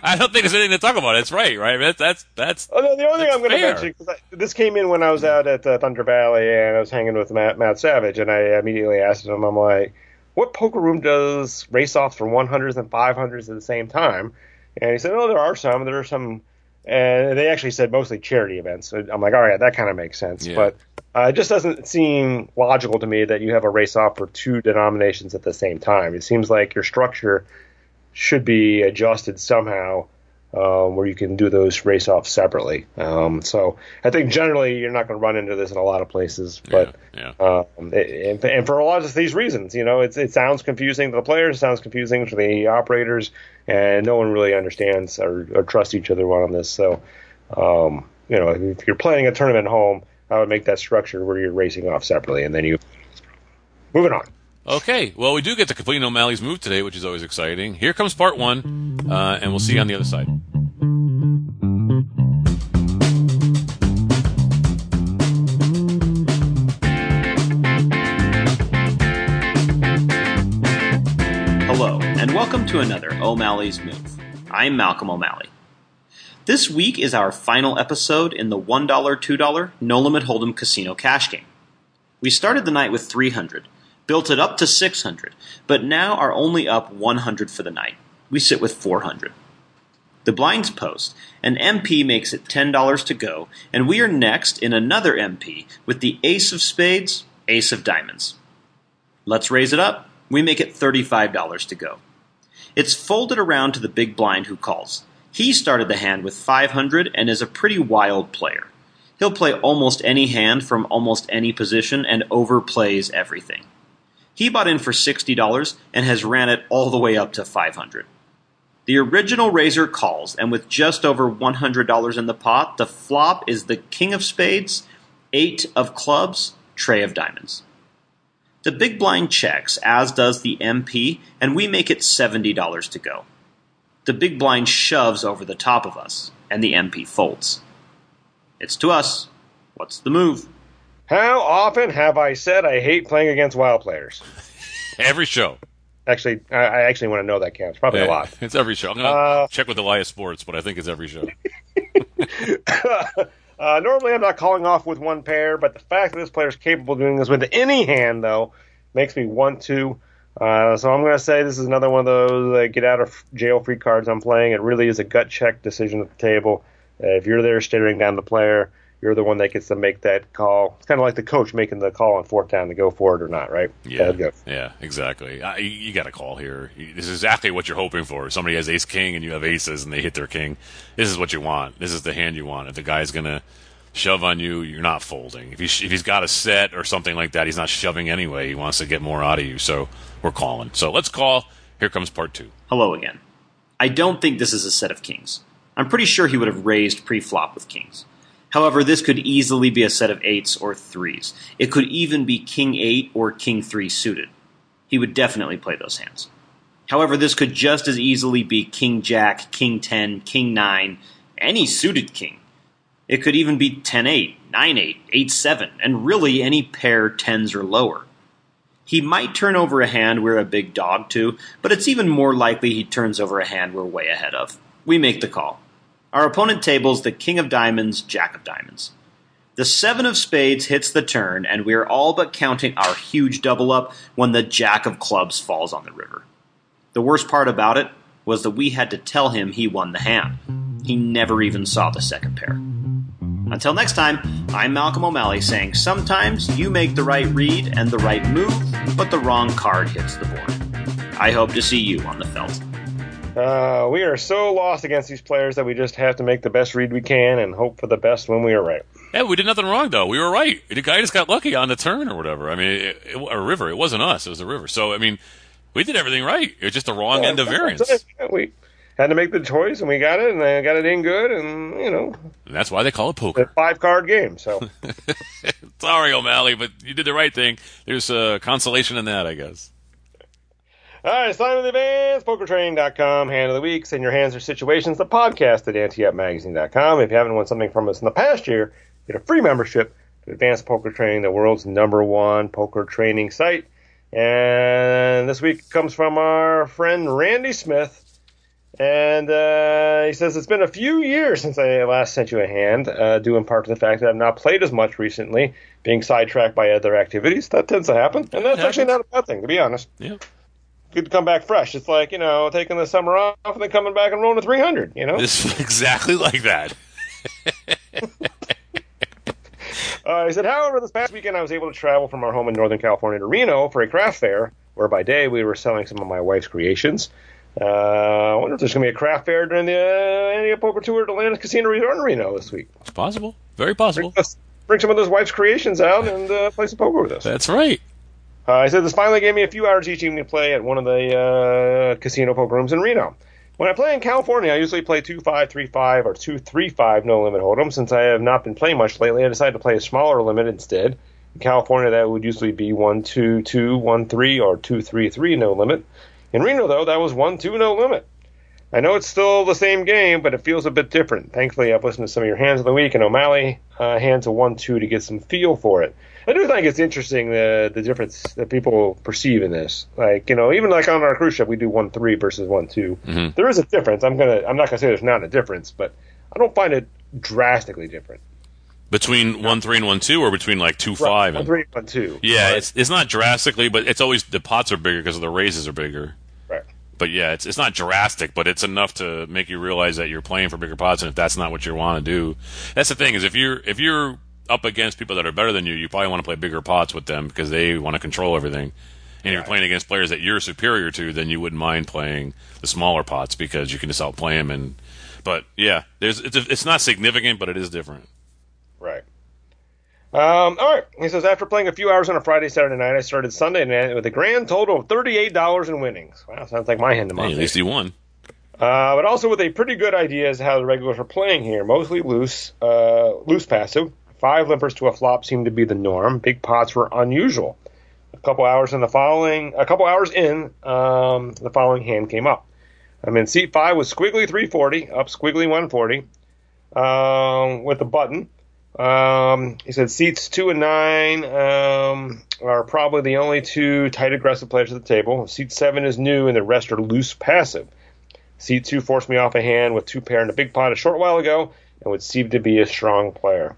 I don't think there's anything to talk about. It's right, right? That's that's that's. Oh, no, the only thing I'm going to mention, because this came in when I was out at uh, Thunder Valley and I was hanging with Matt, Matt Savage, and I immediately asked him, I'm like, what poker room does race-offs from one hundreds and five hundreds at the same time? And he said, oh, there are some. There are some. And they actually said mostly charity events. So I'm like, all right, that kind of makes sense. Yeah. But uh, it just doesn't seem logical to me that you have a race-off for two denominations at the same time. It seems like your structure should be adjusted somehow uh, where you can do those race-offs separately. Um, so I think generally you're not going to run into this in a lot of places. But yeah, yeah. Uh, and, and for a lot of these reasons, you know, it's, it sounds confusing to the players, it sounds confusing to the operators, and no one really understands or, or trusts each other on this. So, um, you know, if you're playing a tournament at home, I would make that structure where you're racing off separately, and then you moving on. Okay, well, we do get to complete O'Malley's move today, which is always exciting. Here comes part one, uh, and we'll see you on the other side. Hello, and welcome to another O'Malley's Move. I'm Malcolm O'Malley. This week is our final episode in the one dollar, two dollar No Limit Hold'em Casino Cash Game. We started the night with three hundred dollars. Built it up to six hundred, but now are only up one hundred for the night. We sit with four hundred. The blinds post. An M P makes it ten dollars to go, and we are next in another M P with the ace of spades, ace of diamonds. Let's raise it up. We make it thirty-five dollars to go. It's folded around to the big blind who calls. He started the hand with five hundred and is a pretty wild player. He'll play almost any hand from almost any position and overplays everything. He bought in for sixty dollars and has ran it all the way up to five hundred dollars. The original raiser calls, and with just over one hundred dollars in the pot, the flop is the king of spades, eight of clubs, tray of diamonds. The big blind checks, as does the M P, and we make it seventy dollars to go. The big blind shoves over the top of us, and the M P folds. It's to us. What's the move? How often have I said I hate playing against wild players? Every show. Actually, I, I actually want to know that counts. Probably yeah, a lot. It's every show. I'm going to uh, check with Elias Sports, but I think it's every show. uh, normally, I'm not calling off with one pair, but the fact that this player is capable of doing this with any hand, though, makes me want to. Uh, so I'm going to say this is another one of those uh, get-out-of-jail-free cards I'm playing. It really is a gut-check decision at the table. Uh, if you're there staring down the player, you're the one that gets to make that call. It's kind of like the coach making the call on fourth down to go for it or not, right? Yeah, yeah, yeah exactly. Uh, you you got a call here. This is exactly what you're hoping for. Somebody has ace-king and you have aces and they hit their king. This is what you want. This is the hand you want. If the guy's going to shove on you, you're not folding. If, he sh- if he's got a set or something like that, he's not shoving anyway. He wants to get more out of you, so we're calling. So let's call. Here comes part two. Hello again. I don't think this is a set of kings. I'm pretty sure he would have raised pre-flop with kings. However, this could easily be a set of eights or threes. It could even be king eight or king three suited. He would definitely play those hands. However, this could just as easily be king jack, king ten, king nine, any suited king. It could even be ten eight, nine eight, eight seven, and really any pair tens or lower. He might turn over a hand we're a big dog to, but it's even more likely he turns over a hand we're way ahead of. We make the call. Our opponent tables the king of diamonds, jack of diamonds. The seven of spades hits the turn, and we are all but counting our huge double up when the jack of clubs falls on the river. The worst part about it was that we had to tell him he won the hand. He never even saw the second pair. Until next time, I'm Malcolm O'Malley saying sometimes you make the right read and the right move, but the wrong card hits the board. I hope to see you on the felt. Uh, we are so lost against these players that we just have to make the best read we can and hope for the best when we are right. Yeah, we did nothing wrong, though. We were right. The guy just got lucky on the turn or whatever. I mean, it, it, a river. It wasn't us. It was a river. So, I mean, we did everything right. It was just the wrong yeah, end of variance. We had to make the choice, and we got it, and they got it in good, and, you know. And that's why they call it poker. It's a five-card game, so. Sorry, O'Malley, but you did the right thing. There's uh, consolation in that, I guess. All right, it's time for the Advanced Poker Training dot com Hand of the Week. Send your hands or situations to podcast at Ante Up Magazine dot com. If you haven't won something from us in the past year, get a free membership to Advanced Poker Training, the world's number one poker training site. And this week comes from our friend Randy Smith. And uh, he says, it's been a few years since I last sent you a hand, uh, due in part to the fact that I've not played as much recently, being sidetracked by other activities. That tends to happen. And that's actually not a bad thing, to be honest. Yeah. Good to come back fresh. It's like, you know, taking the summer off and then coming back and rolling a three hundred, you know? It's exactly like that. uh, he said, however, this past weekend I was able to travel from our home in Northern California to Reno for a craft fair, where by day we were selling some of my wife's creations. Uh, I wonder if there's going to be a craft fair during the uh, Annie Up Poker Tour at Atlantis Casino Resort and Reno this week. It's possible. Very possible. Bring, us, bring some of those wife's creations out and uh, play some poker with us. That's right. Uh, he said, this finally gave me a few hours each evening to play at one of the uh, casino poker rooms in Reno. When I play in California, I usually play two five, three five, or two three five no-limit hold'em. Since I have not been playing much lately, I decided to play a smaller limit instead. In California, that would usually be one two two, one three, or two three three no-limit. In Reno, though, that was one two no-limit. I know it's still the same game, but it feels a bit different. Thankfully, I've listened to some of your hands of the week and O'Malley uh, hands of one two to get some feel for it. I do think it's interesting the the difference that people perceive in this. Like, you know, even like on our cruise ship, we do one three versus one two. Mm-hmm. There is a difference. I'm gonna I'm not gonna say there's not a difference, but I don't find it drastically different. Between one three and one two, or between like two five and one three and one two. Yeah, right. it's it's not drastically, but it's always the pots are bigger because the raises are bigger. Right. But yeah, it's it's not drastic, but it's enough to make you realize that you're playing for bigger pots, and if that's not what you want to do, that's the thing is if you're if you're up against people that are better than you, you probably want to play bigger pots with them because they want to control everything. And if you're playing against players that you're superior to, then you wouldn't mind playing the smaller pots because you can just outplay them. And but yeah, there's it's, it's not significant, but it is different. Right. Um, all right. He says, after playing a few hours on a Friday, Saturday night, I started Sunday night with a grand total of thirty-eight dollars in winnings. Wow, sounds like my hand to mine. Hey, at least he won. Uh, but also with a pretty good idea as to how the regulars are playing here, mostly loose, uh, loose passive. Five limpers to a flop seemed to be the norm. Big pots were unusual. A couple hours in the following, a couple hours in, um, the following hand came up. I'm in seat five with squiggly three forty, up squiggly one forty, um, with the button. Um, he said seats two and nine um, are probably the only two tight aggressive players at the table. Seat seven is new and the rest are loose passive. Seat two forced me off a hand with two pair and a big pot a short while ago and would seem to be a strong player.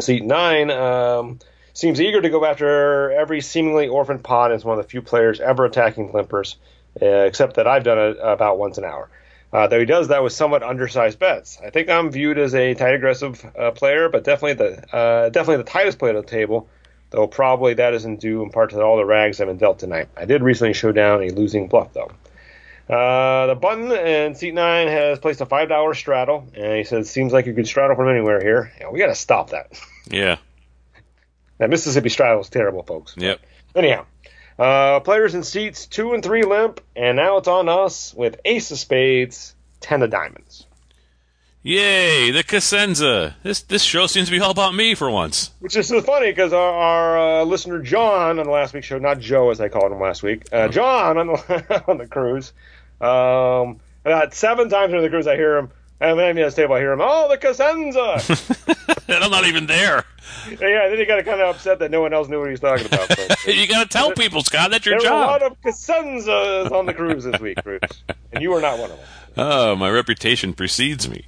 Seat nine um, seems eager to go after every seemingly orphaned pot and is one of the few players ever attacking limpers, uh, except that I've done it about once an hour. Uh, though he does that with somewhat undersized bets. I think I'm viewed as a tight aggressive uh, player, but definitely the uh, definitely the tightest player at the table, though probably that isn't due in part to all the rags I've been dealt tonight. I did recently show down a losing bluff, though. Uh, the button and seat nine has placed a five dollar straddle, and he says, seems like you could straddle from anywhere here. Yeah, we got to stop that. Yeah. That Mississippi straddle is terrible, folks. Yep. But anyhow. Uh, players in seats two and three limp, and now it's on us with ace of spades, ten of diamonds. Yay, the Cosenza. This this show seems to be all about me for once. Which is so funny because our, our uh, listener John on the last week's show, not Joe as I called him last week, uh, John on the on the cruise, um, about seven times on the cruise I hear him, and then at the table I hear him, oh, the Cosenza. And I'm not even there. Yeah, then you got kind of upset that no one else knew what he was talking about. But, you got to tell people, Scott. That's your there job. There were a lot of Cosenzas on the cruise this week, Bruce, and you were not one of them. Oh, my reputation precedes me.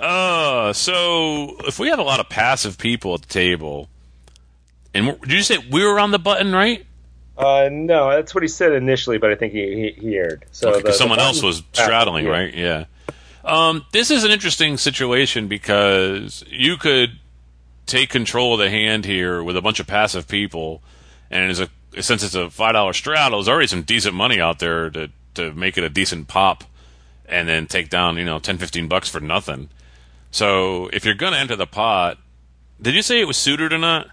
Uh, so if we have a lot of passive people at the table, and we're, did you say we were on the button, right? Uh, no, that's what he said initially, but I think he he, he aired. So okay, the, someone the else was straddling, yeah. Right? Yeah. Um, this is an interesting situation because you could take control of the hand here with a bunch of passive people, and as a, since it's a five dollar straddle, there's already some decent money out there to, to make it a decent pop and then take down, you know, ten, fifteen bucks for nothing. So if you're going to enter the pot, did you say it was suited or not?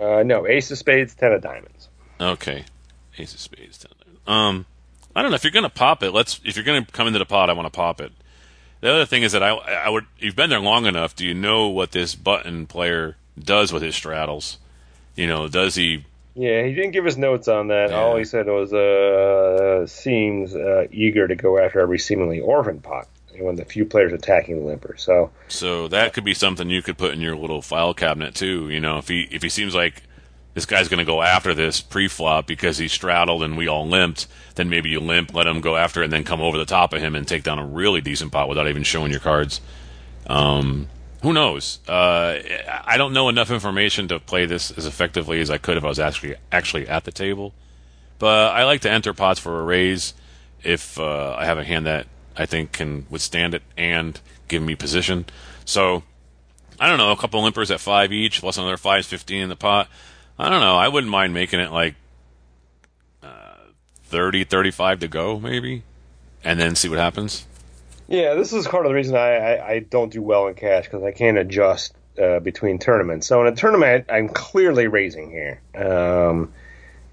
Uh, no, ace of spades, ten of diamonds. Okay, ace of spades, ten of diamonds. Um, I don't know, if you're going to pop it, let's. If you're going to come into the pot, I want to pop it. The other thing is that I, I would you've been there long enough. Do you know what this button player does with his straddles? You know, does he? Yeah, he didn't give his notes on that. Yeah. All he said was, uh, "Seems uh, eager to go after every seemingly orphan pot." One of the few players attacking the limper. So, so that could be something you could put in your little file cabinet too. You know, if he if he seems like this guy's going to go after this pre-flop because he straddled and we all limped, then maybe you limp, let him go after it, and then come over the top of him and take down a really decent pot without even showing your cards. Um, who knows? Uh, I don't know enough information to play this as effectively as I could if I was actually actually at the table. But I like to enter pots for a raise if uh, I have a hand that I think can withstand it and give me position. So, I don't know, a couple limpers at five each, plus another five fifteen in the pot. I don't know. I wouldn't mind making it like uh, thirty, thirty-five to go, maybe, and then see what happens. Yeah, this is part of the reason I, I, I don't do well in cash, because I can't adjust uh, between tournaments. So in a tournament, I'm clearly raising here. Um,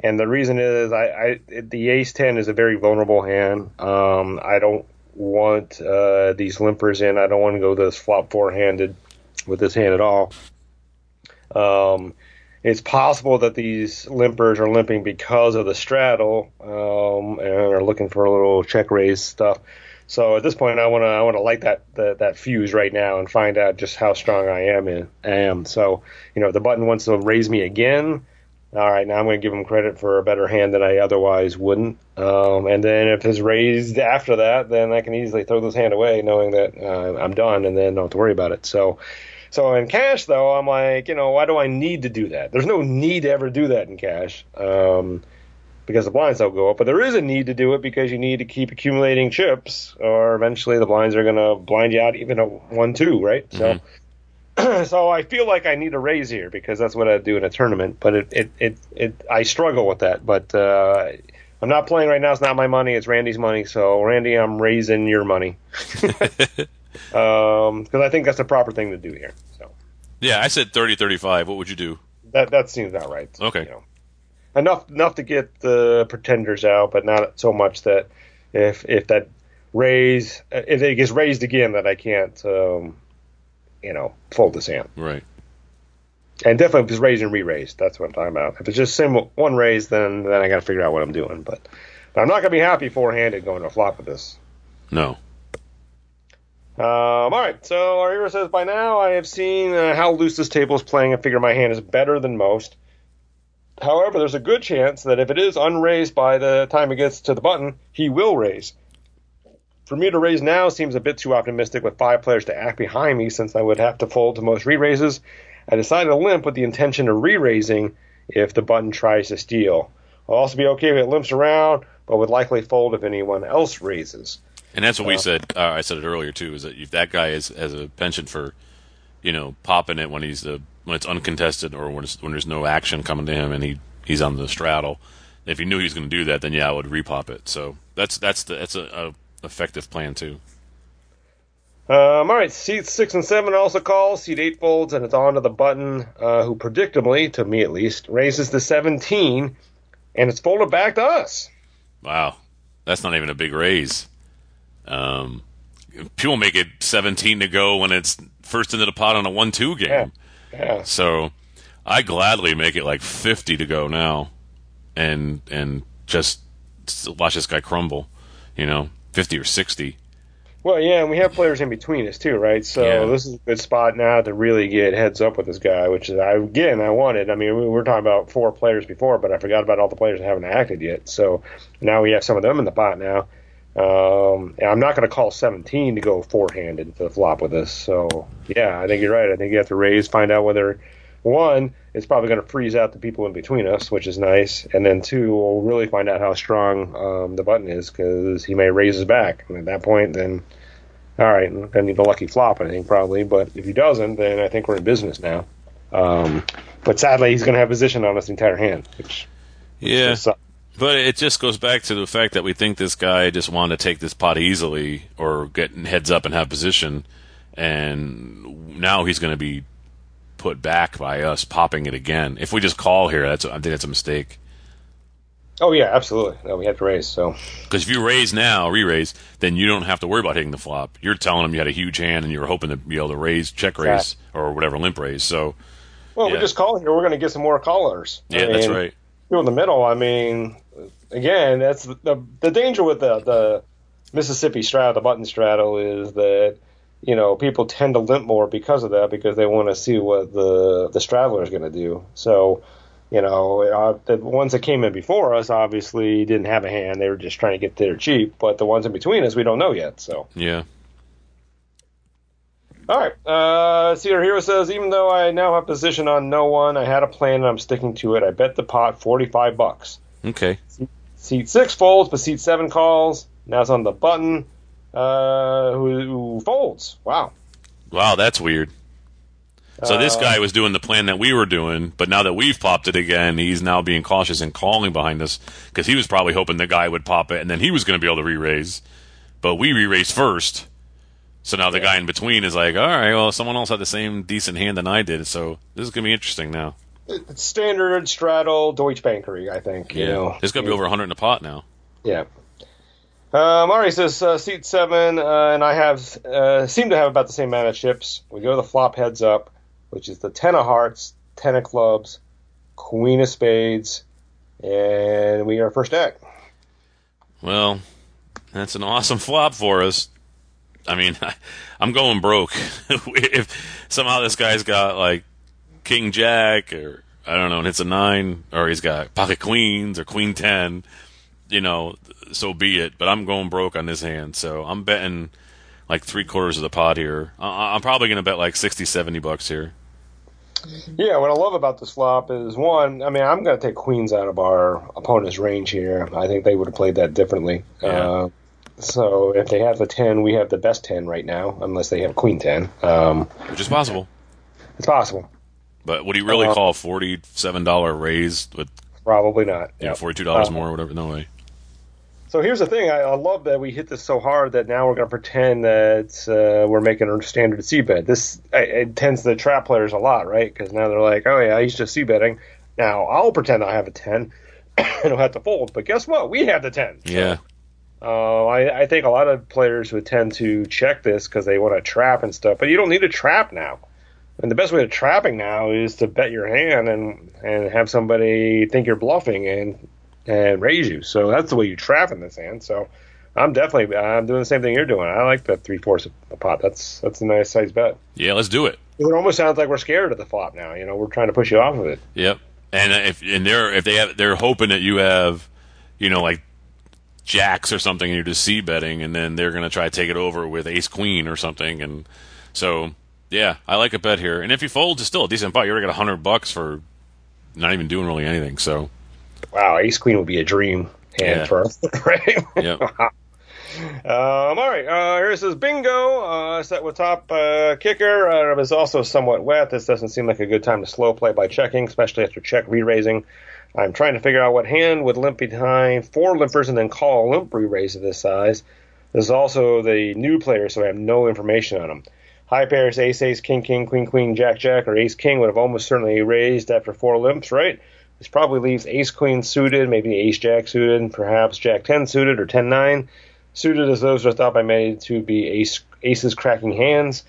and the reason is I, I the ace ten is a very vulnerable hand. Um, I don't want uh, these limpers in. I don't want to go this flop four-handed with this hand at all. Um, it's possible that these limpers are limping because of the straddle um, and are looking for a little check-raise stuff. So at this point, I want to I want to light that, that that fuse right now and find out just how strong I am. In, I am. So, you know, if the button wants to raise me again, all right, now I'm going to give him credit for a better hand than I otherwise wouldn't. Um, and then if it's raised after that, then I can easily throw this hand away knowing that uh, I'm done and then don't have to worry about it. So, so in cash, though, I'm like, you know, why do I need to do that? There's no need to ever do that in cash. Um because the blinds don't go up, but there is a need to do it because you need to keep accumulating chips, or eventually the blinds are going to blind you out even a one two, right? Mm-hmm. So so I feel like I need a raise here because that's what I do in a tournament, but it, it, it, it I struggle with that. But uh, I'm not playing right now. It's not my money. It's Randy's money. So, Randy, I'm raising your money because um, I think that's the proper thing to do here. So. Yeah, I said thirty thirty-five. What would you do? That that seems about right. Okay. You know. Enough, enough to get the pretenders out, but not so much that if if that raise if it gets raised again, that I can't, um, you know, fold this hand. Right. And definitely if it's raised and re-raised, that's what I'm talking about. If it's just single one raise, then then I got to figure out what I'm doing. But, but I'm not gonna be happy four-handed going to a flop with this. No. Um, all right, so our hero says, by now I have seen uh, how loose this table is playing and figure my hand is better than most. However, there's a good chance that if it is unraised by the time it gets to the button, he will raise. For me to raise now seems a bit too optimistic with five players to act behind me since I would have to fold to most re-raises. I decided to limp with the intention of re-raising if the button tries to steal. I'll also be okay if it limps around, but would likely fold if anyone else raises. And that's what uh, we said, uh, I said it earlier too, is that if that guy is, has a penchant for, you know, popping it when he's the when it's uncontested or when, it's, when there's no action coming to him and he, he's on the straddle. If he knew he was going to do that, then yeah, I would repop it. So that's that's the, that's a, a effective plan too. Um, all right, seat six and seven also call. Seat eight folds and it's on to the button, uh, who predictably, to me at least, raises the seventeen, and it's folded back to us. Wow, that's not even a big raise. Um, people make it seventeen to go when it's first into the pot on a one two game. Yeah. Yeah. So I gladly make it like fifty to go now and and just watch this guy crumble, you know, fifty or sixty. Well, yeah, and we have players in between us too, right? So yeah. This is a good spot now to really get heads up with this guy, which is, I, again, I wanted. I mean, we were talking about four players before, but I forgot about all the players that haven't acted yet. So now we have some of them in the pot now. Um, I'm not going to call seventeen to go four-handed to the flop with this. So, yeah, I think you're right. I think you have to raise, find out whether, one, it's probably going to freeze out the people in between us, which is nice. And then, two, we'll really find out how strong um, the button is because he may raise his back. And at that point, then, all right, I'm going to need a lucky flop, I think, probably. But if he doesn't, then I think we're in business now. Um, but sadly, he's going to have position on us the entire hand, which, which yeah. sucks. But it just goes back to the fact that we think this guy just wanted to take this pot easily or get heads up and have position, and now he's going to be put back by us popping it again. If we just call here, that's I think that's a mistake. Oh, yeah, absolutely. No, we have to raise. So because if you raise now, re-raise, then you don't have to worry about hitting the flop. You're telling him you had a huge hand and you were hoping to be able to raise, check raise, yeah. or whatever, limp raise. So, well, yeah. If we just call here, we're going to get some more callers. Yeah, I mean, that's right. You're in the middle, I mean... Again, that's the the danger with the, the Mississippi straddle, the button straddle, is that, you know, people tend to limp more because of that, because they want to see what the, the straddler is going to do. So You know, uh, the ones that came in before us obviously didn't have a hand. They were just trying to get there cheap. But the ones in between us, we don't know yet. So yeah. All right. Uh, Cedar Hero says, even though I now have position on no one, I had a plan and I'm sticking to it. I bet the pot forty-five bucks. Okay. Seat six folds, but seat seven calls. Now it's on the button. Uh, who, who folds? Wow. Wow, that's weird. So this guy was doing the plan that we were doing, but now that we've popped it again, he's now being cautious and calling behind us because he was probably hoping the guy would pop it, and then he was going to be able to re-raise. But we re-raised first, so now the guy in between is like, all right, well, someone else had the same decent hand than I did, so this is going to be interesting now. It's standard straddle Deutsche Bankery, I think. Yeah. You know. It's going to be over one hundred in the pot now. Yeah. Um, Ari says, uh, seat seven, uh, and I have uh, seem to have about the same amount of chips. We go to the flop heads up, which is the ten of hearts, ten of clubs, queen of spades, and we are first act. Well, that's an awesome flop for us. I mean, I, I'm going broke. If somehow this guy's got, like, king jack, or, I don't know, and it's a nine, or he's got pocket queens, or queen ten, you know, so be it. But I'm going broke on this hand, so I'm betting like three quarters of the pot here. I'm probably going to bet like sixty, seventy bucks here. Yeah, what I love about this flop is, one, I mean, I'm going to take queens out of our opponent's range here. I think they would have played that differently. Yeah. Uh, so if they have the ten, we have the best ten right now, unless they have queen ten. Um, Which is possible. It's possible. But would he really uh, call a forty-seven dollars raise? With, probably not. Yeah, you know, forty-two dollars uh, more or whatever. No way. So here's the thing. I, I love that we hit this so hard that now we're going to pretend that uh, we're making a standard c-bet. This it, it tends to trap players a lot, right? Because now they're like, oh, yeah, he's just c-betting. Now I'll pretend I have a ten and I'll have to fold. But guess what? We have the ten. Yeah. Uh, I, I think a lot of players would tend to check this because they want to trap and stuff. But you don't need to trap now. And the best way of trapping now is to bet your hand and, and have somebody think you're bluffing and – and raise you. So that's the way you trap in this hand. So I'm definitely I'm doing the same thing you're doing. I like that three-fourths of the pot. That's that's a nice size bet. Yeah, let's do it. It almost sounds like we're scared of the flop now. You know, we're trying to push you off of it. Yep. And if and they're if they have they're hoping that you have, you know, like jacks or something, and you're just c betting, and then they're gonna try to take it over with ace queen or something. And so yeah, I like a bet here. And if you fold, it's still a decent pot. You already got a hundred bucks for not even doing really anything. So. Wow, ace queen would be a dream hand yeah. for us, right? Yep. Wow. Um, all right, uh, here it says bingo, uh, set with top uh, kicker. Uh, it was also somewhat wet. This doesn't seem like a good time to slow play by checking, especially after check re-raising. I'm trying to figure out what hand would limp behind four limpers and then call a limp re-raise of this size. This is also the new player, so I have no information on them. High pairs, ace, ace, king, king, queen, queen, jack, jack, or ace, king would have almost certainly raised after four limps, right? This probably leaves ace-queen suited, maybe ace-jack suited, perhaps jack ten suited or ten nine suited, as those are thought by many to be ace, aces cracking hands.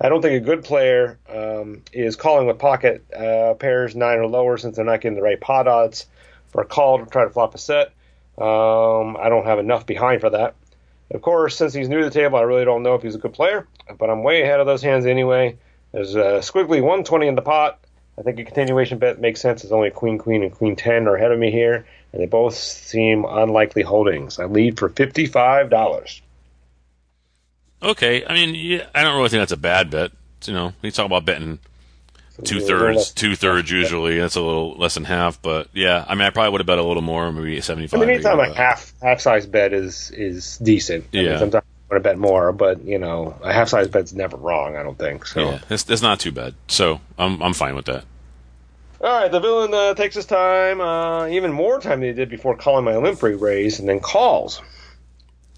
I don't think a good player um, is calling with pocket uh, pairs nine or lower since they're not getting the right pot odds for a call to try to flop a set. Um, I don't have enough behind for that. Of course, since he's new to the table, I really don't know if he's a good player, but I'm way ahead of those hands anyway. There's a squiggly one twenty in the pot. I think a continuation bet makes sense. It's only queen, queen, and queen ten are ahead of me here, and they both seem unlikely holdings. I lead for fifty-five dollars. Okay. I mean, yeah, I don't really think that's a bad bet. You know, you talk about betting two-thirds, two-thirds usually. That's a little less than half, but yeah. I mean, I probably would have bet a little more, maybe seventy-five. I mean, anytime a half, half-size bet is, is decent. I yeah. Mean, sometimes I would have bet more, but, you know, a half-size bet's never wrong, I don't think. So. Yeah, it's, it's not too bad. So I'm I'm fine with that. All right, the villain uh, takes his time, uh, even more time than he did before calling my limp re-raise, and then calls.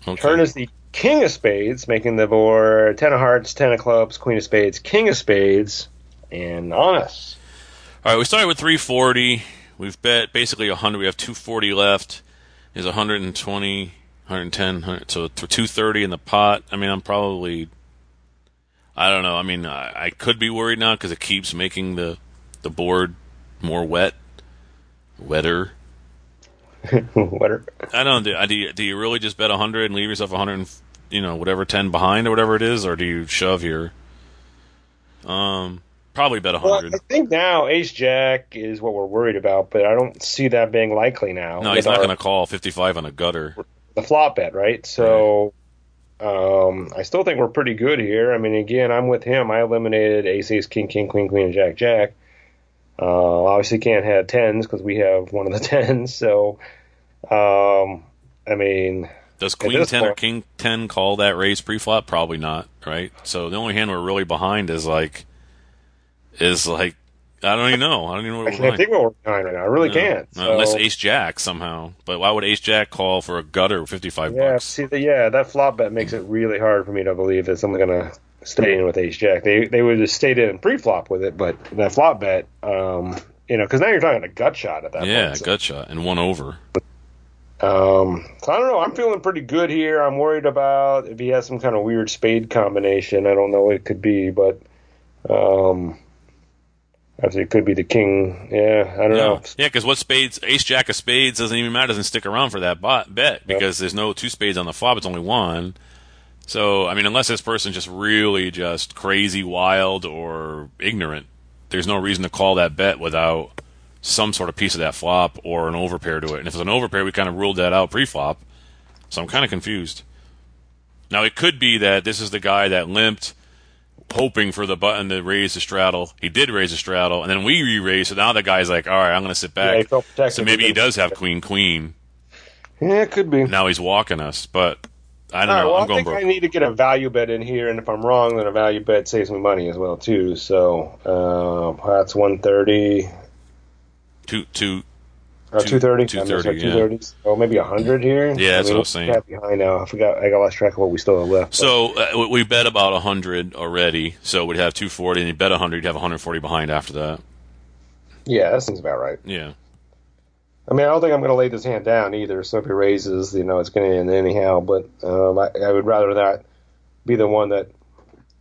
Okay. Turn is the king of spades, making the board ten of hearts, ten of clubs, queen of spades, king of spades, and honest. All right, we started with three forty. We've bet basically one hundred. We have two forty left. There's one twenty... one ten, so two thirty in the pot. I mean, I'm probably, I don't know. I mean, I, I could be worried now because it keeps making the, the board more wet, wetter. wetter. I don't know. Do you, do you really just bet one hundred and leave yourself one hundred, and, you know, whatever ten behind or whatever it is, or do you shove here? Um, Probably bet one hundred. Well, I think now ace-jack is what we're worried about, but I don't see that being likely now. No, he's not going to call fifty-five on a gutter. The flop bet, right? So right. Um, I still think we're pretty good here. I mean, again, I'm with him. I eliminated ace, ace, king, king, queen, queen, and jack, jack. Uh, obviously can't have tens because we have one of the tens. So, um, I mean... Does queen ten point, or king ten call that raise preflop? Probably not, right? So the only hand we're really behind is like... Is like, I don't even know. I don't even know what I we're can't think what we're behind right now. I really no, can't. So. Unless ace jack somehow. But why would ace jack call for a gutter with fifty-five yeah, bucks? See the, yeah, that flop bet makes it really hard for me to believe that someone's going to stay in with ace jack. They they would have stayed in and pre flop with it, but that flop bet, um, you know, because now you're talking a gut shot at that yeah, point. Yeah, so. gut shot and one over. Um, so I don't know. I'm feeling pretty good here. I'm worried about if he has some kind of weird spade combination. I don't know what it could be, but. Um, Actually, it could be the king. Yeah, I don't yeah. know. Yeah, because what spades, ace jack of spades doesn't even matter. Doesn't stick around for that bot, bet because yeah. there's no two spades on the flop. It's only one. So I mean, unless this person just really just crazy wild or ignorant, there's no reason to call that bet without some sort of piece of that flop or an overpair to it. And if it's an overpair, we kind of ruled that out pre-flop. So I'm kind of confused. Now it could be that this is the guy that limped. Hoping for the button to raise the straddle. He did raise the straddle, and then we re-raised, so now the guy's like, all right, I'm going to sit back. Yeah, so maybe he does have queen-queen. Yeah, it could be. Now he's walking us, but I don't all know. Right, well, I'm I going think broke. I need to get a value bet in here, and if I'm wrong, then a value bet saves me money as well, too. So uh, that's one thirty. Two, two, uh, two, two thirty. two thirty, yeah. two thirty. So maybe one hundred here. Yeah, that's I mean, what I'm saying. Behind now. I forgot. I got lost track of what we still have left. But. So uh, we bet about one hundred already. So we'd have two forty, and you bet one hundred, you'd have one forty behind after that. Yeah, that seems about right. Yeah. I mean, I don't think I'm going to lay this hand down either. So if he raises, you know, it's going to end anyhow. But um, I, I would rather that be the one that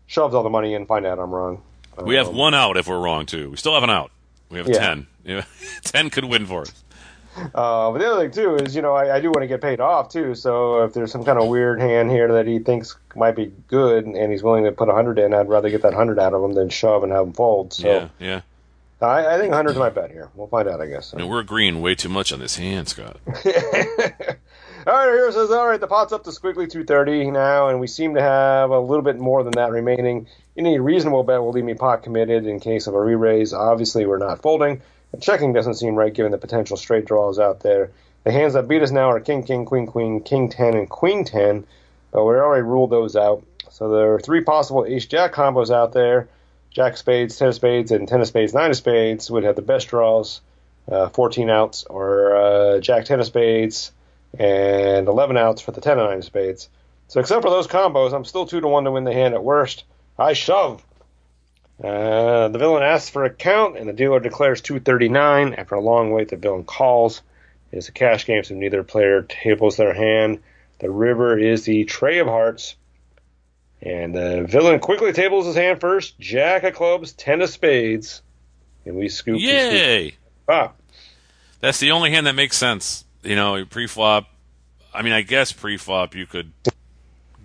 shoves all the money in and find out I'm wrong. Um, we have one out if we're wrong, too. We still have an out. We have yeah. ten. Yeah. ten could win for us. Uh, but the other thing, too, is, you know, I, I do want to get paid off, too. So if there's some kind of weird hand here that he thinks might be good and he's willing to put one hundred in, I'd rather get that one hundred out of him than shove and have him fold. So yeah, yeah. I, I think one hundred's my bet here. We'll find out, I guess. So. And we're agreeing way too much on this hand, Scott. All right, here it says, all right, the pot's up to squiggly two thirty now, and we seem to have a little bit more than that remaining. Any reasonable bet will leave me pot committed in case of a re-raise. Obviously, we're not folding. The checking doesn't seem right given the potential straight draws out there. The hands that beat us now are king, king, queen, queen, king ten, and queen ten, but we already ruled those out. So there are three possible ace-jack combos out there. Jack spades, ten of spades, and ten of spades, nine of spades would have the best draws, uh, fourteen outs, or uh, jack ten of spades, and eleven outs for the ten and nine of spades. So except for those combos, I'm still two to one to win the hand at worst. I shove. Uh, the villain asks for a count, and the dealer declares two thirty-nine. After a long wait, the villain calls. It is a cash game, so neither player tables their hand. The river is the tray of hearts. And the villain quickly tables his hand first. Jack of clubs, ten of spades. And we scoop. Yay! Scoop. Ah. That's the only hand that makes sense. You know, pre-flop. I mean, I guess pre-flop you could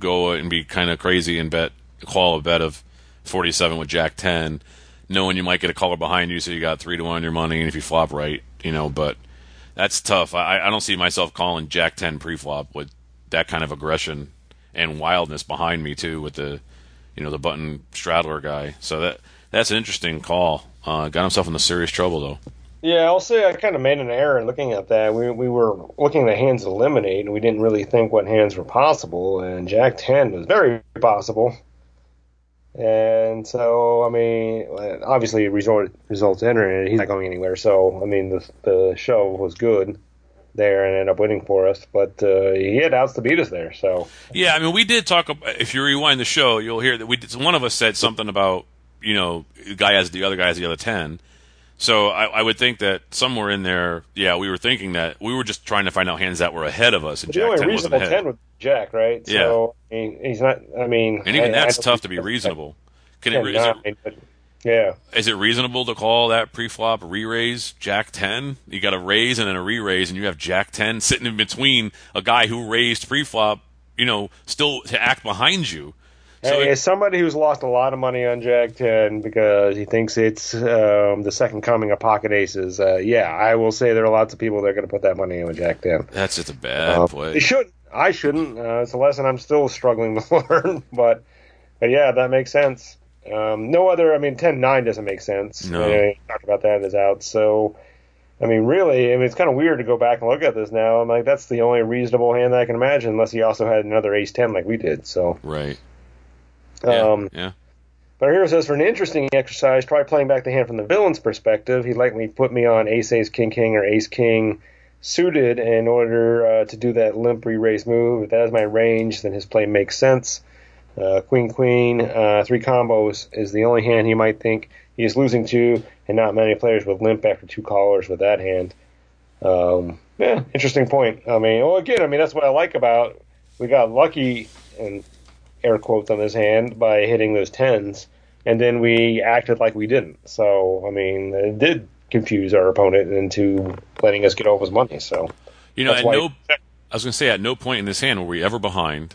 go and be kind of crazy and bet call a bet of forty-seven with jack ten, knowing you might get a caller behind you, so you got three to one on your money, and if you flop right, you know, but that's tough. I, I don't see myself calling jack ten pre-flop with that kind of aggression and wildness behind me too, with the, you know, the button straddler guy. So that that's an interesting call. Uh, got himself into serious trouble though. Yeah, I'll say I kind of made an error in looking at that. We we were looking at hands to eliminate, and we didn't really think what hands were possible, and jack ten was very possible. And so, I mean, obviously, result, results entering it. He's not going anywhere. So, I mean, the, the show was good there and ended up winning for us. But uh, he had outs to beat us there. So yeah, I mean, we did talk about, if you rewind the show, you'll hear that we did, one of us said something about, you know, the guy has the other guy has the other ten. So I, I would think that somewhere in there, yeah, we were thinking that we were just trying to find out hands that were ahead of us, and jack ten wasn't ahead. ten would be jack, right? Yeah. So, I mean, he's not. I mean, and even I, that's I tough to be reasonable. Can it, is it, but, yeah. Is it reasonable to call that pre-flop re-raise jack ten? You got a raise and then a re-raise, and you have jack ten sitting in between a guy who raised pre-flop, you know, still to act behind you. So hey, it, as somebody who's lost a lot of money on Jack ten because he thinks it's um, the second coming of pocket aces, uh, yeah, I will say there are lots of people that are going to put that money on Jack ten. That's just a bad uh, play. They shouldn't. I shouldn't. Uh, it's a lesson I'm still struggling to learn. But, but yeah, that makes sense. Um, no other, I mean, ten nine doesn't make sense. No. I mean, we talked about that as out. So, I mean, really, I mean, it's kind of weird to go back and look at this now. I'm like, that's the only reasonable hand that I can imagine, unless he also had another ace ten like we did. So right. Um, yeah, yeah. But our hero says, for an interesting exercise, try playing back the hand from the villain's perspective. He likely put me on ace, ace, king, king, or ace, king suited in order uh, to do that limp re-raise move. If that is my range, then his play makes sense. Uh, queen, queen, uh, three combos is the only hand he might think he is losing to, and not many players would limp after two callers with that hand. Um, yeah, interesting point. I mean, well, again, I mean, that's what I like about we got lucky and air quotes on his hand by hitting those tens, and then we acted like we didn't. So, I mean, it did confuse our opponent into letting us get off his money. So, you know, at no, I was going to say at no point in this hand were we ever behind.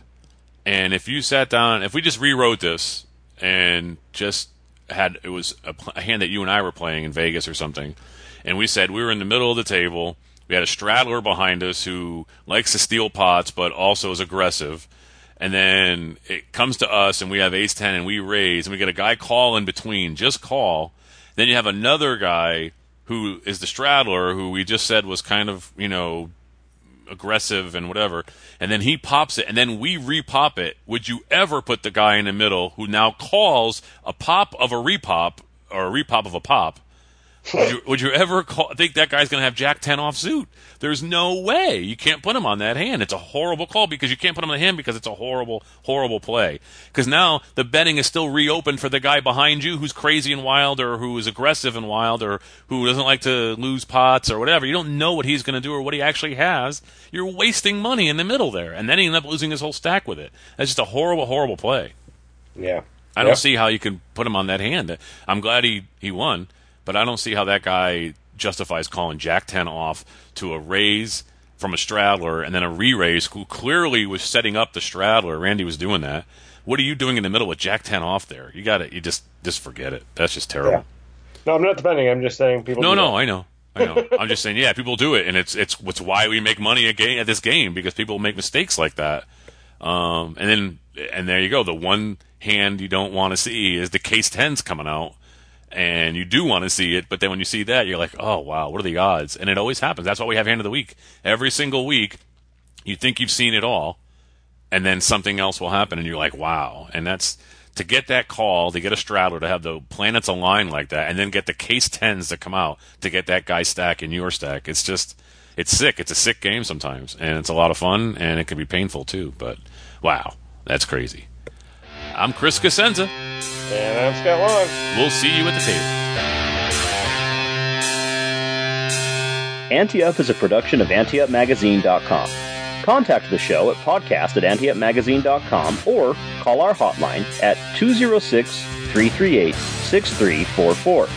And if you sat down, if we just rewrote this and just had it was a, a hand that you and I were playing in Vegas or something, and we said we were in the middle of the table, we had a straddler behind us who likes to steal pots but also is aggressive. And then it comes to us, and we have ace ten, and we raise, and we get a guy call in between, just call. Then you have another guy who is the straddler, who we just said was kind of, you know, aggressive and whatever. And then he pops it, and then we repop it. Would you ever put the guy in the middle who now calls a pop of a repop, or a repop of a pop? Would you, would you ever call, think that guy's going to have Jack ten off suit? There's no way. You can't put him on that hand. It's a horrible call because you can't put him on the hand because it's a horrible, horrible play. Because now the betting is still reopened for the guy behind you who's crazy and wild or who is aggressive and wild or who doesn't like to lose pots or whatever. You don't know what he's going to do or what he actually has. You're wasting money in the middle there. And then he ended up losing his whole stack with it. That's just a horrible, horrible play. Yeah. I don't yeah. see how you can put him on that hand. I'm glad he, he won. But I don't see how that guy justifies calling Jack ten off to a raise from a straddler and then a re-raise who clearly was setting up the straddler. Randy was doing that. What are you doing in the middle with Jack ten off there? You got it. You just just forget it. That's just terrible. Yeah. No, I'm not defending. I'm just saying people. No, do no, that. I know. I know. I'm just saying, yeah, people do it, and it's it's what's why we make money at, at this game because people make mistakes like that. Um, and then and there you go. The one hand you don't want to see is the case tens coming out. And you do want to see it, but then when you see that, you're like, oh, wow, what are the odds? And it always happens. That's why we have Hand of the Week. Every single week, you think you've seen it all, and then something else will happen, and you're like, wow. And that's to get that call, to get a straddler, to have the planets align like that, and then get the case tens to come out to get that guy's stack in your stack. It's just, it's sick. It's a sick game sometimes, and it's a lot of fun, and it can be painful too. But, wow, that's crazy. I'm Chris Cosenza. And I'm Scott Long. We'll see you at the table. Ante Up is a production of Ante Up Magazine dot com. Contact the show at podcast at Ante Up Magazine dot com or call our hotline at two zero six, three three eight, six three four four.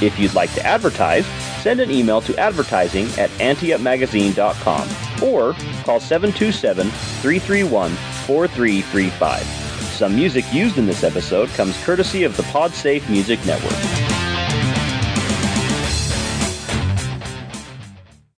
If you'd like to advertise, send an email to advertising at Ante Up Magazine dot com or call seven two seven, three three one, four three three five. Some music used in this episode comes courtesy of the PodSafe Music Network.